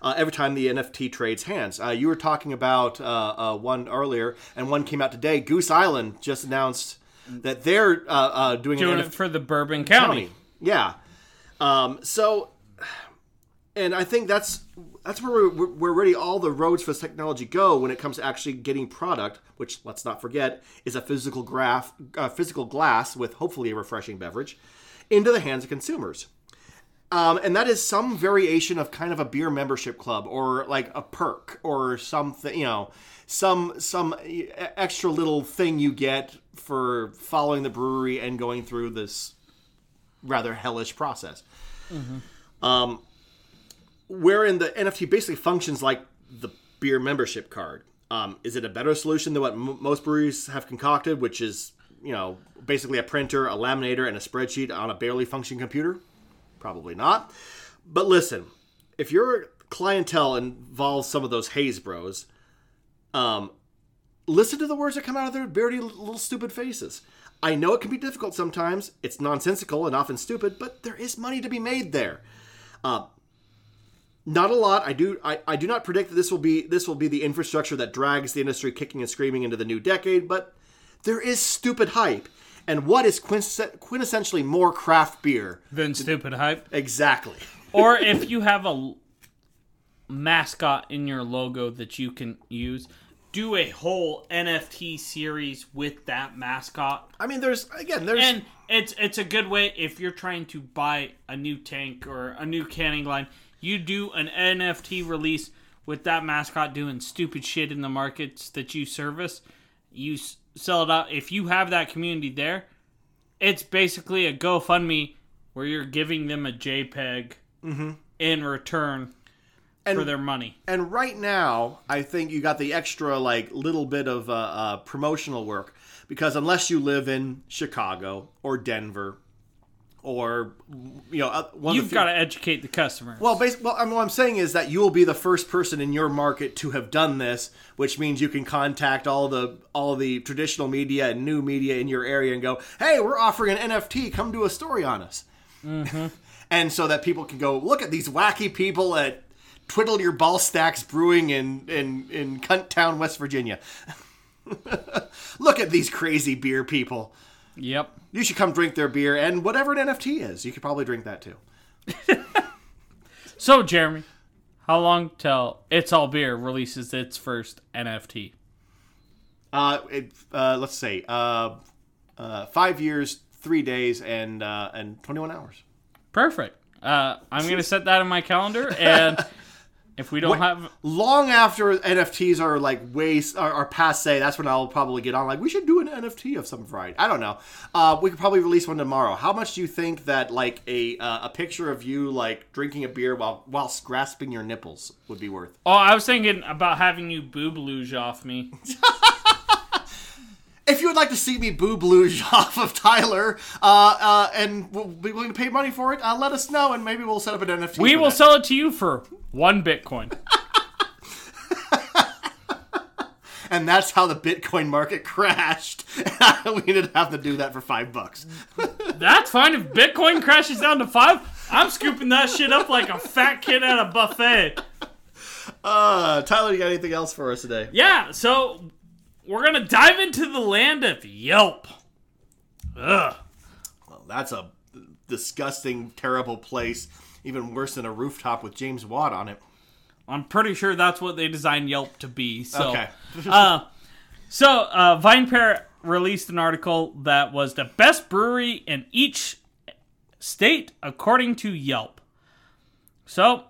uh, every time the N F T trades hands. Uh, you were talking about uh, uh, one earlier, and one came out today. Goose Island just announced that they're uh, uh, doing, doing it N F- for the Bourbon County. County. Yeah. Um, so... And I think that's that's where we're, we're really all the roads for this technology go when it comes to actually getting product, which, let's not forget, is a physical graph, uh, physical glass with hopefully a refreshing beverage, into the hands of consumers. Um, and that is some variation of kind of a beer membership club or like a perk or something, you know, some some extra little thing you get for following the brewery and going through this rather hellish process. Mm-hmm. Um, wherein the N F T basically functions like the beer membership card. Um, is it a better solution than what m- most breweries have concocted, which is, you know, basically a printer, a laminator, and a spreadsheet on a barely functioning computer? Probably not. But listen, if your clientele involves some of those haze bros, um, listen to the words that come out of their dirty little stupid faces. I know it can be difficult sometimes. It's nonsensical and often stupid, but there is money to be made there. Uh, not a lot. I do. I, I do not predict that this will be this will be the infrastructure that drags the industry kicking and screaming into the new decade. But there is stupid hype. And what is quintessentially more craft beer than stupid hype? Exactly. Or if you have a mascot in your logo that you can use, do a whole N F T series with that mascot. I mean, there's again, there's and it's it's a good way if you're trying to buy a new tank or a new canning line. You do an N F T release with that mascot doing stupid shit in the markets that you service. You sell it out. If you have that community there, it's basically a GoFundMe where you're giving them a JPEG mm-hmm. in return and, for their money. And right now, I think you got the extra like little bit of uh, uh, promotional work because unless you live in Chicago or Denver or you know, uh, one you've got to educate the customers. Well, bas- well, I mean, what I'm saying is that you will be the first person in your market to have done this, which means you can contact all the all the traditional media and new media in your area and go, "Hey, we're offering an N F T. Come do a story on us," mm-hmm. and so that people can go look at these wacky people at Twiddle Your Ball Stacks Brewing in in in Cunt Town, West Virginia. Look at these crazy beer people. Yep. You should come drink their beer, and whatever an N F T is, you could probably drink that too. So, Jeremy, how long till It's All Beer releases its first N F T? Uh, it, uh let's say uh, uh, five years, three days, and uh, and twenty-one hours. Perfect. Uh, I'm gonna set that in my calendar, and if we don't Wait, have long after N F Ts are like way are, are passe, that's when I'll probably get on. Like, we should do an N F T of some variety. I don't know. Uh, we could probably release one tomorrow. How much do you think that like a uh, a picture of you like drinking a beer while whilst grasping your nipples would be worth? Oh, I was thinking about having you boob-luge off me. If you would like to see me boob-luge off of Tyler, uh, uh, and we'll be willing to pay money for it, uh, let us know, and maybe we'll set up an N F T. We will that. sell it to you for one Bitcoin. And that's how the Bitcoin market crashed. We didn't have to do that for five bucks. That's fine. If Bitcoin crashes down to five, I'm scooping that shit up like a fat kid at a buffet. Uh, Tyler, you got anything else for us today? Yeah, so... we're going to dive into the land of Yelp. Ugh. Well, that's a disgusting, terrible place. Even worse than a rooftop with James Watt on it. I'm pretty sure that's what they designed Yelp to be. So, okay. uh, so uh, VinePair released an article that was the best brewery in each state according to Yelp. So,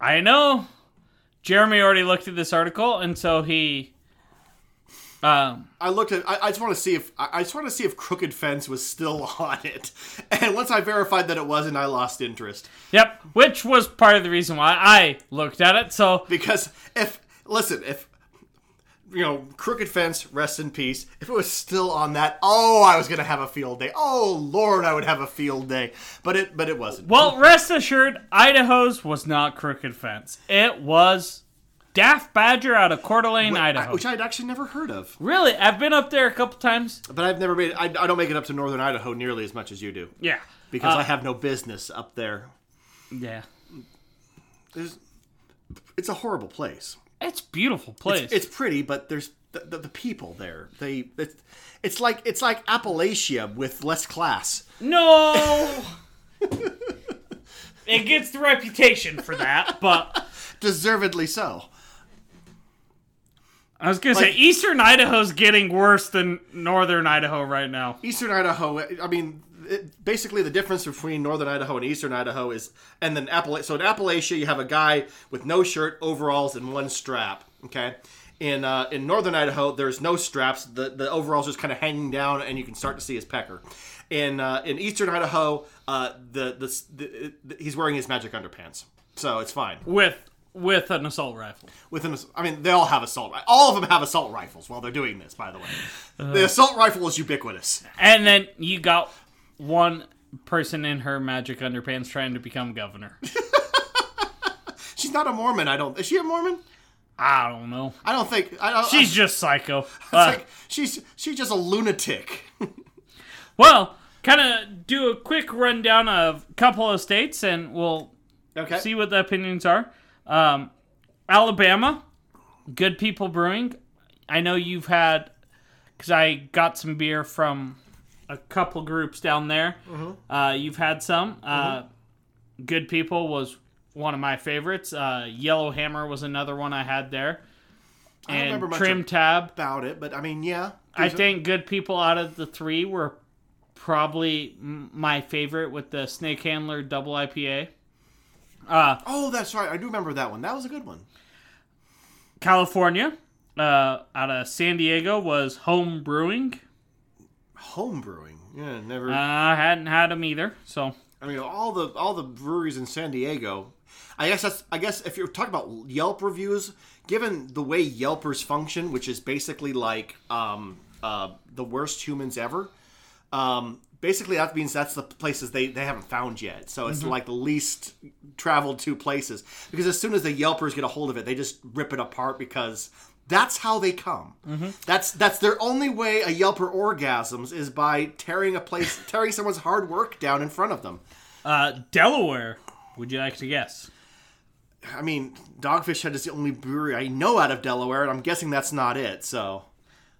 I know Jeremy already looked at this article, and so he... Um, I looked at. I, I just want to see if I just want to see if Crooked Fence was still on it, and once I verified that it wasn't, I lost interest. Yep, which was part of the reason why I looked at it. So because if listen, if you know Crooked Fence, rest in peace. If it was still on that, oh, I was gonna have a field day. Oh Lord, I would have a field day. But it, but it wasn't. Well, rest assured, Idaho's was not Crooked Fence. It was Daft Badger out of Coeur d'Alene, which, Idaho. I, which I'd actually never heard of. Really? I've been up there a couple times. But I've never made it. I, I don't make it up to northern Idaho nearly as much as you do. Yeah. Because uh, I have no business up there. Yeah. There's, it's a horrible place. It's a beautiful place. It's, it's pretty, but there's the, the, the people there. They it's, it's like it's like Appalachia with less class. No! It gets the reputation for that, but... deservedly so. I was going to like, say, Eastern Idaho's getting worse than Northern Idaho right now. Eastern Idaho, I mean, it, basically the difference between northern Idaho and eastern Idaho is, and then Appalachia. So in Appalachia, you have a guy with no shirt, overalls, and one strap. Okay. In uh, in northern Idaho, there's no straps. The the overalls just kind of hanging down, and you can start to see his pecker. In uh, in eastern Idaho, uh, the, the, the, the he's wearing his magic underpants, so it's fine. With with an assault rifle. With an, I mean, they all have assault. All of them have assault rifles while they're doing this. By the way, uh, the assault rifle is ubiquitous. And then you got one person in her magic underpants trying to become governor. She's not a Mormon, I don't. Is she a Mormon? I don't know. I don't think... I don't, she's I, just psycho. It's uh, like, she's she's just a lunatic. Well, kind of do a quick rundown of a couple of states, and we'll okay. see what the opinions are. Um, Alabama, Good People Brewing. I know you've had... Because I got some beer from a couple groups down there. Mm-hmm. Uh, you've had some. Uh, mm-hmm. Good People was... one of my favorites. Uh, Yellow Hammer was another one I had there. And I don't remember much Trim Tab about it, but I mean, yeah. I think Good People out of the three were probably my favorite with the Snake Handler Double I P A. Uh, oh, that's right. I do remember that one. That was a good one. California, uh, out of San Diego, was Home Brewing. Home Brewing? Yeah, never. Uh, I hadn't had them either, so. I mean, all the all the breweries in San Diego... I guess that's. I guess if you're talking about Yelp reviews, given the way Yelpers function, which is basically like um, uh, the worst humans ever, um, basically that means that's the places they, they haven't found yet. So it's mm-hmm. like the least traveled to places. Because as soon as the Yelpers get a hold of it, they just rip it apart because that's how they come. Mm-hmm. That's that's their only way a Yelper orgasms is by tearing a place, tearing someone's hard work down in front of them. Uh, Delaware, would you like to guess? I mean, Dogfish Head is the only brewery I know out of Delaware, and I'm guessing that's not it, so...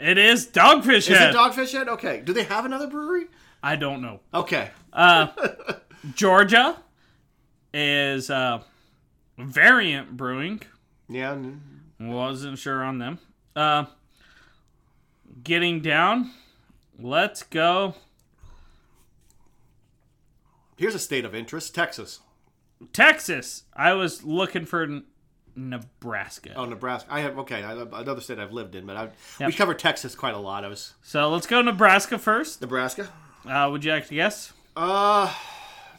It is Dogfish Head! Is it Dogfish Head? Okay. Do they have another brewery? I don't know. Okay. Uh, Georgia is uh, Variant Brewing. Yeah. Wasn't sure on them. Uh, getting down. Let's go. Here's a state of interest. Texas. Texas. I was looking for Nebraska. Oh, Nebraska. I have okay. I have another state I've lived in, but I, yep. we cover Texas quite a lot. I was so let's go Nebraska first. Nebraska. Uh, would you like to guess? Uh,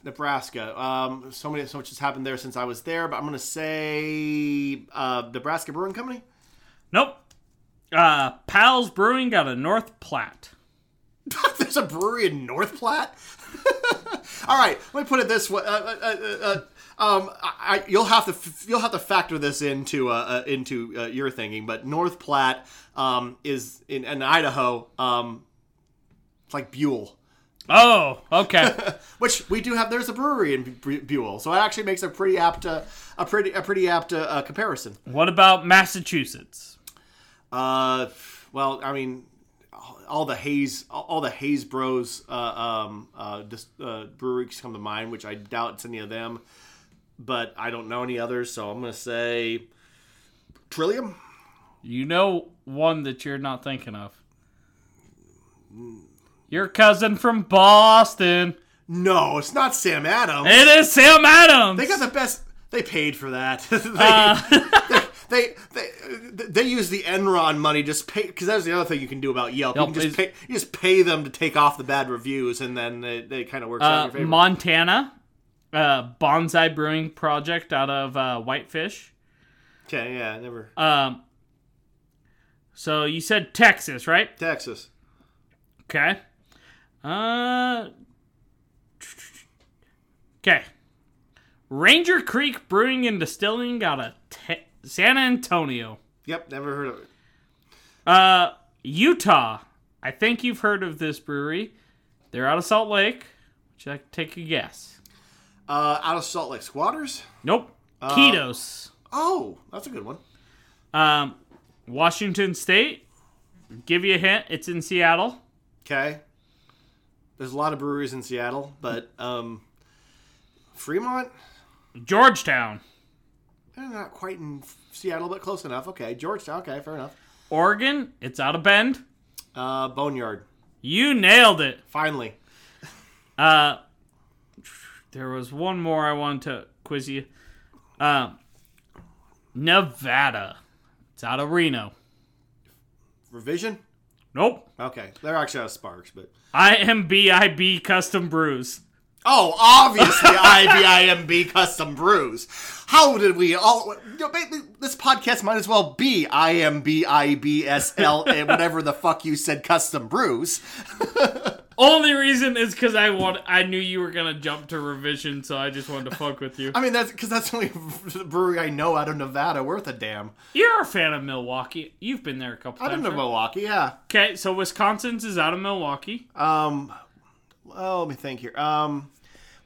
Nebraska. Um, so many, so much has happened there since I was there, but I'm gonna say uh, Nebraska Brewing Company. Nope. Uh, Pals Brewing out of North Platte. There's a brewery in North Platte? All right, let me put it this way. Uh, uh, uh, um, I, you'll have to f- you'll have to factor this into uh, uh, into uh, your thinking, but North Platte um, is in, in Idaho. Um, it's like Buell. Oh, okay. Which we do have. There's a brewery in B- Buell, so it actually makes a pretty apt uh, a pretty a pretty apt uh, uh, comparison. What about Massachusetts? Uh, well, I mean. All the Hayes, all the Hayes Bros uh, um, uh, dis- uh, breweries come to mind, which I doubt it's any of them, but I don't know any others, so I'm going to say Trillium. You know one that you're not thinking of. Your cousin from Boston. No, it's not Sam Adams. It is Sam Adams. They got the best. They paid for that. they, uh... They they they use the Enron money just pay because that's the other thing you can do about Yelp. Yelp you can just pay you just pay them to take off the bad reviews, and then they, they kind of works uh, out in your favor. Montana, uh, Bonsai Brewing Project out of uh, Whitefish. Okay, yeah, never. Um, so you said Texas, right? Texas. Okay. Uh. Okay. Ranger Creek Brewing and Distilling out of Texas. San Antonio. Yep, never heard of it. Uh, Utah. I think you've heard of this brewery. They're out of Salt Lake. Would you like to take a guess? Uh, out of Salt Lake. Squatters? Nope. Uh, Ketos. Oh, that's a good one. Um, Washington State. Give you a hint. It's in Seattle. Okay. There's a lot of breweries in Seattle, but um, Fremont? Georgetown. They're not quite in Seattle, but close enough. Okay, Georgetown. Okay, fair enough. Oregon, it's out of Bend. Uh, Boneyard. You nailed it. Finally. Uh, there was one more I wanted to quiz you. Uh, Nevada. It's out of Reno. Revision? Nope. Okay. They're actually out of Sparks, but... I M B I B Custom Brews. Oh, obviously, I B I M B Custom Brews. How did we all... You know, this podcast might as well be I M B I B S L, whatever the fuck you said, Custom Brews. Only reason is because I want. I knew you were going to jump to Revision, so I just wanted to fuck with you. I mean, that's because that's the only brewery I know out of Nevada worth a damn. You're a fan of Milwaukee. You've been there a couple times. I don't know Milwaukee, yeah. Okay, so Wisconsin's is out of Milwaukee. Um, well, let me think here. Um,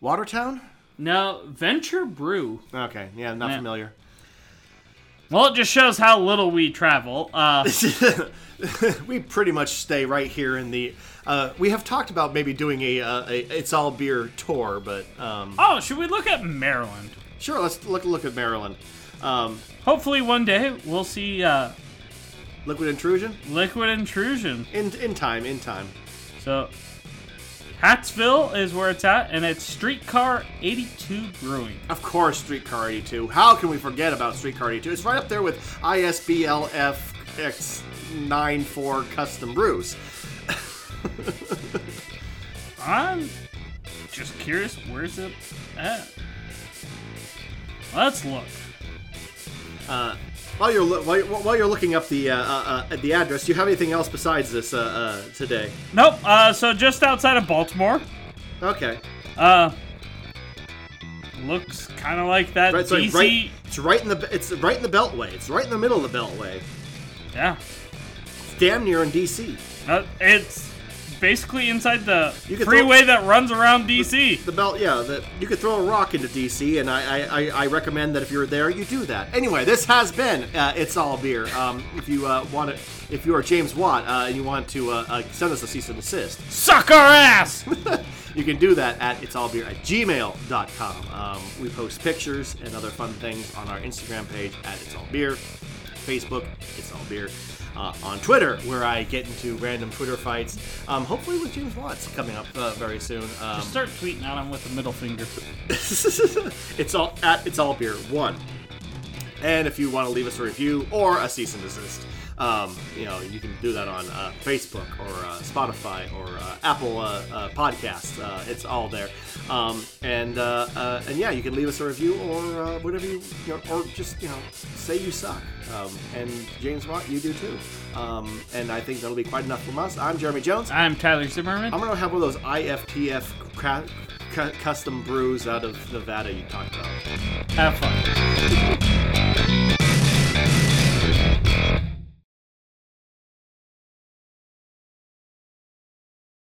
Watertown? No, Venture Brew. Okay, yeah, not yeah. familiar. Well, it just shows how little we travel. Uh, we pretty much stay right here in the... Uh, we have talked about maybe doing a, uh, a It's All Beer tour, but... Um, oh, should we look at Maryland? Sure, let's look look at Maryland. Um, Hopefully one day we'll see... Uh, Liquid Intrusion? Liquid Intrusion. In in time, in time. So, Hattsville is where it's at, and it's Streetcar eighty-two Brewing. Of course, Streetcar eighty-two. How can we forget about Streetcar eighty-two? It's right up there with I S B L F X ninety-four Custom Brews. I'm just curious, where's it at? Let's look. Uh, while you're lo- while you're, while you're looking up the uh, uh, uh, the address, do you have anything else besides this uh, uh, today? Nope. Uh, so just outside of Baltimore. Okay. Uh, looks kind of like that. Right, D C. So right, it's right in the it's right in the Beltway. It's right in the middle of the Beltway. Yeah. It's damn near in D C. Uh, it's basically inside the freeway throw, that runs around D C. The, the belt, yeah. The, you could throw a rock into D C, and I, I, I recommend that if you're there, you do that. Anyway, this has been uh, It's All Beer. Um, if you uh, want to, if you are James Watt uh, and you want to uh, uh, send us a cease and desist, suck our ass. You can do that at itsallbeer at gmail dot com. Um, we post pictures and other fun things on our Instagram page at It's All Beer, Facebook It's All Beer. Uh, on Twitter, where I get into random Twitter fights, um, hopefully with James Watt's coming up uh, very soon. Um, Just start tweeting at him with the middle finger. It's all at It's All Beer One. And if you want to leave us a review or a cease and desist, um, you know you can do that on uh, Facebook or uh, Spotify or uh, Apple uh, uh, Podcasts. Uh, it's all there. Um, and uh, uh, and yeah, you can leave us a review or uh, whatever you, you know, or just you know say you suck. Um, and James Watt, you do too. Um, and I think that'll be quite enough from us. I'm Jeremy Jones. I'm Tyler Zimmerman. I'm gonna have one of those I F T F cra- cu- custom brews out of Nevada you talked about. Have fun.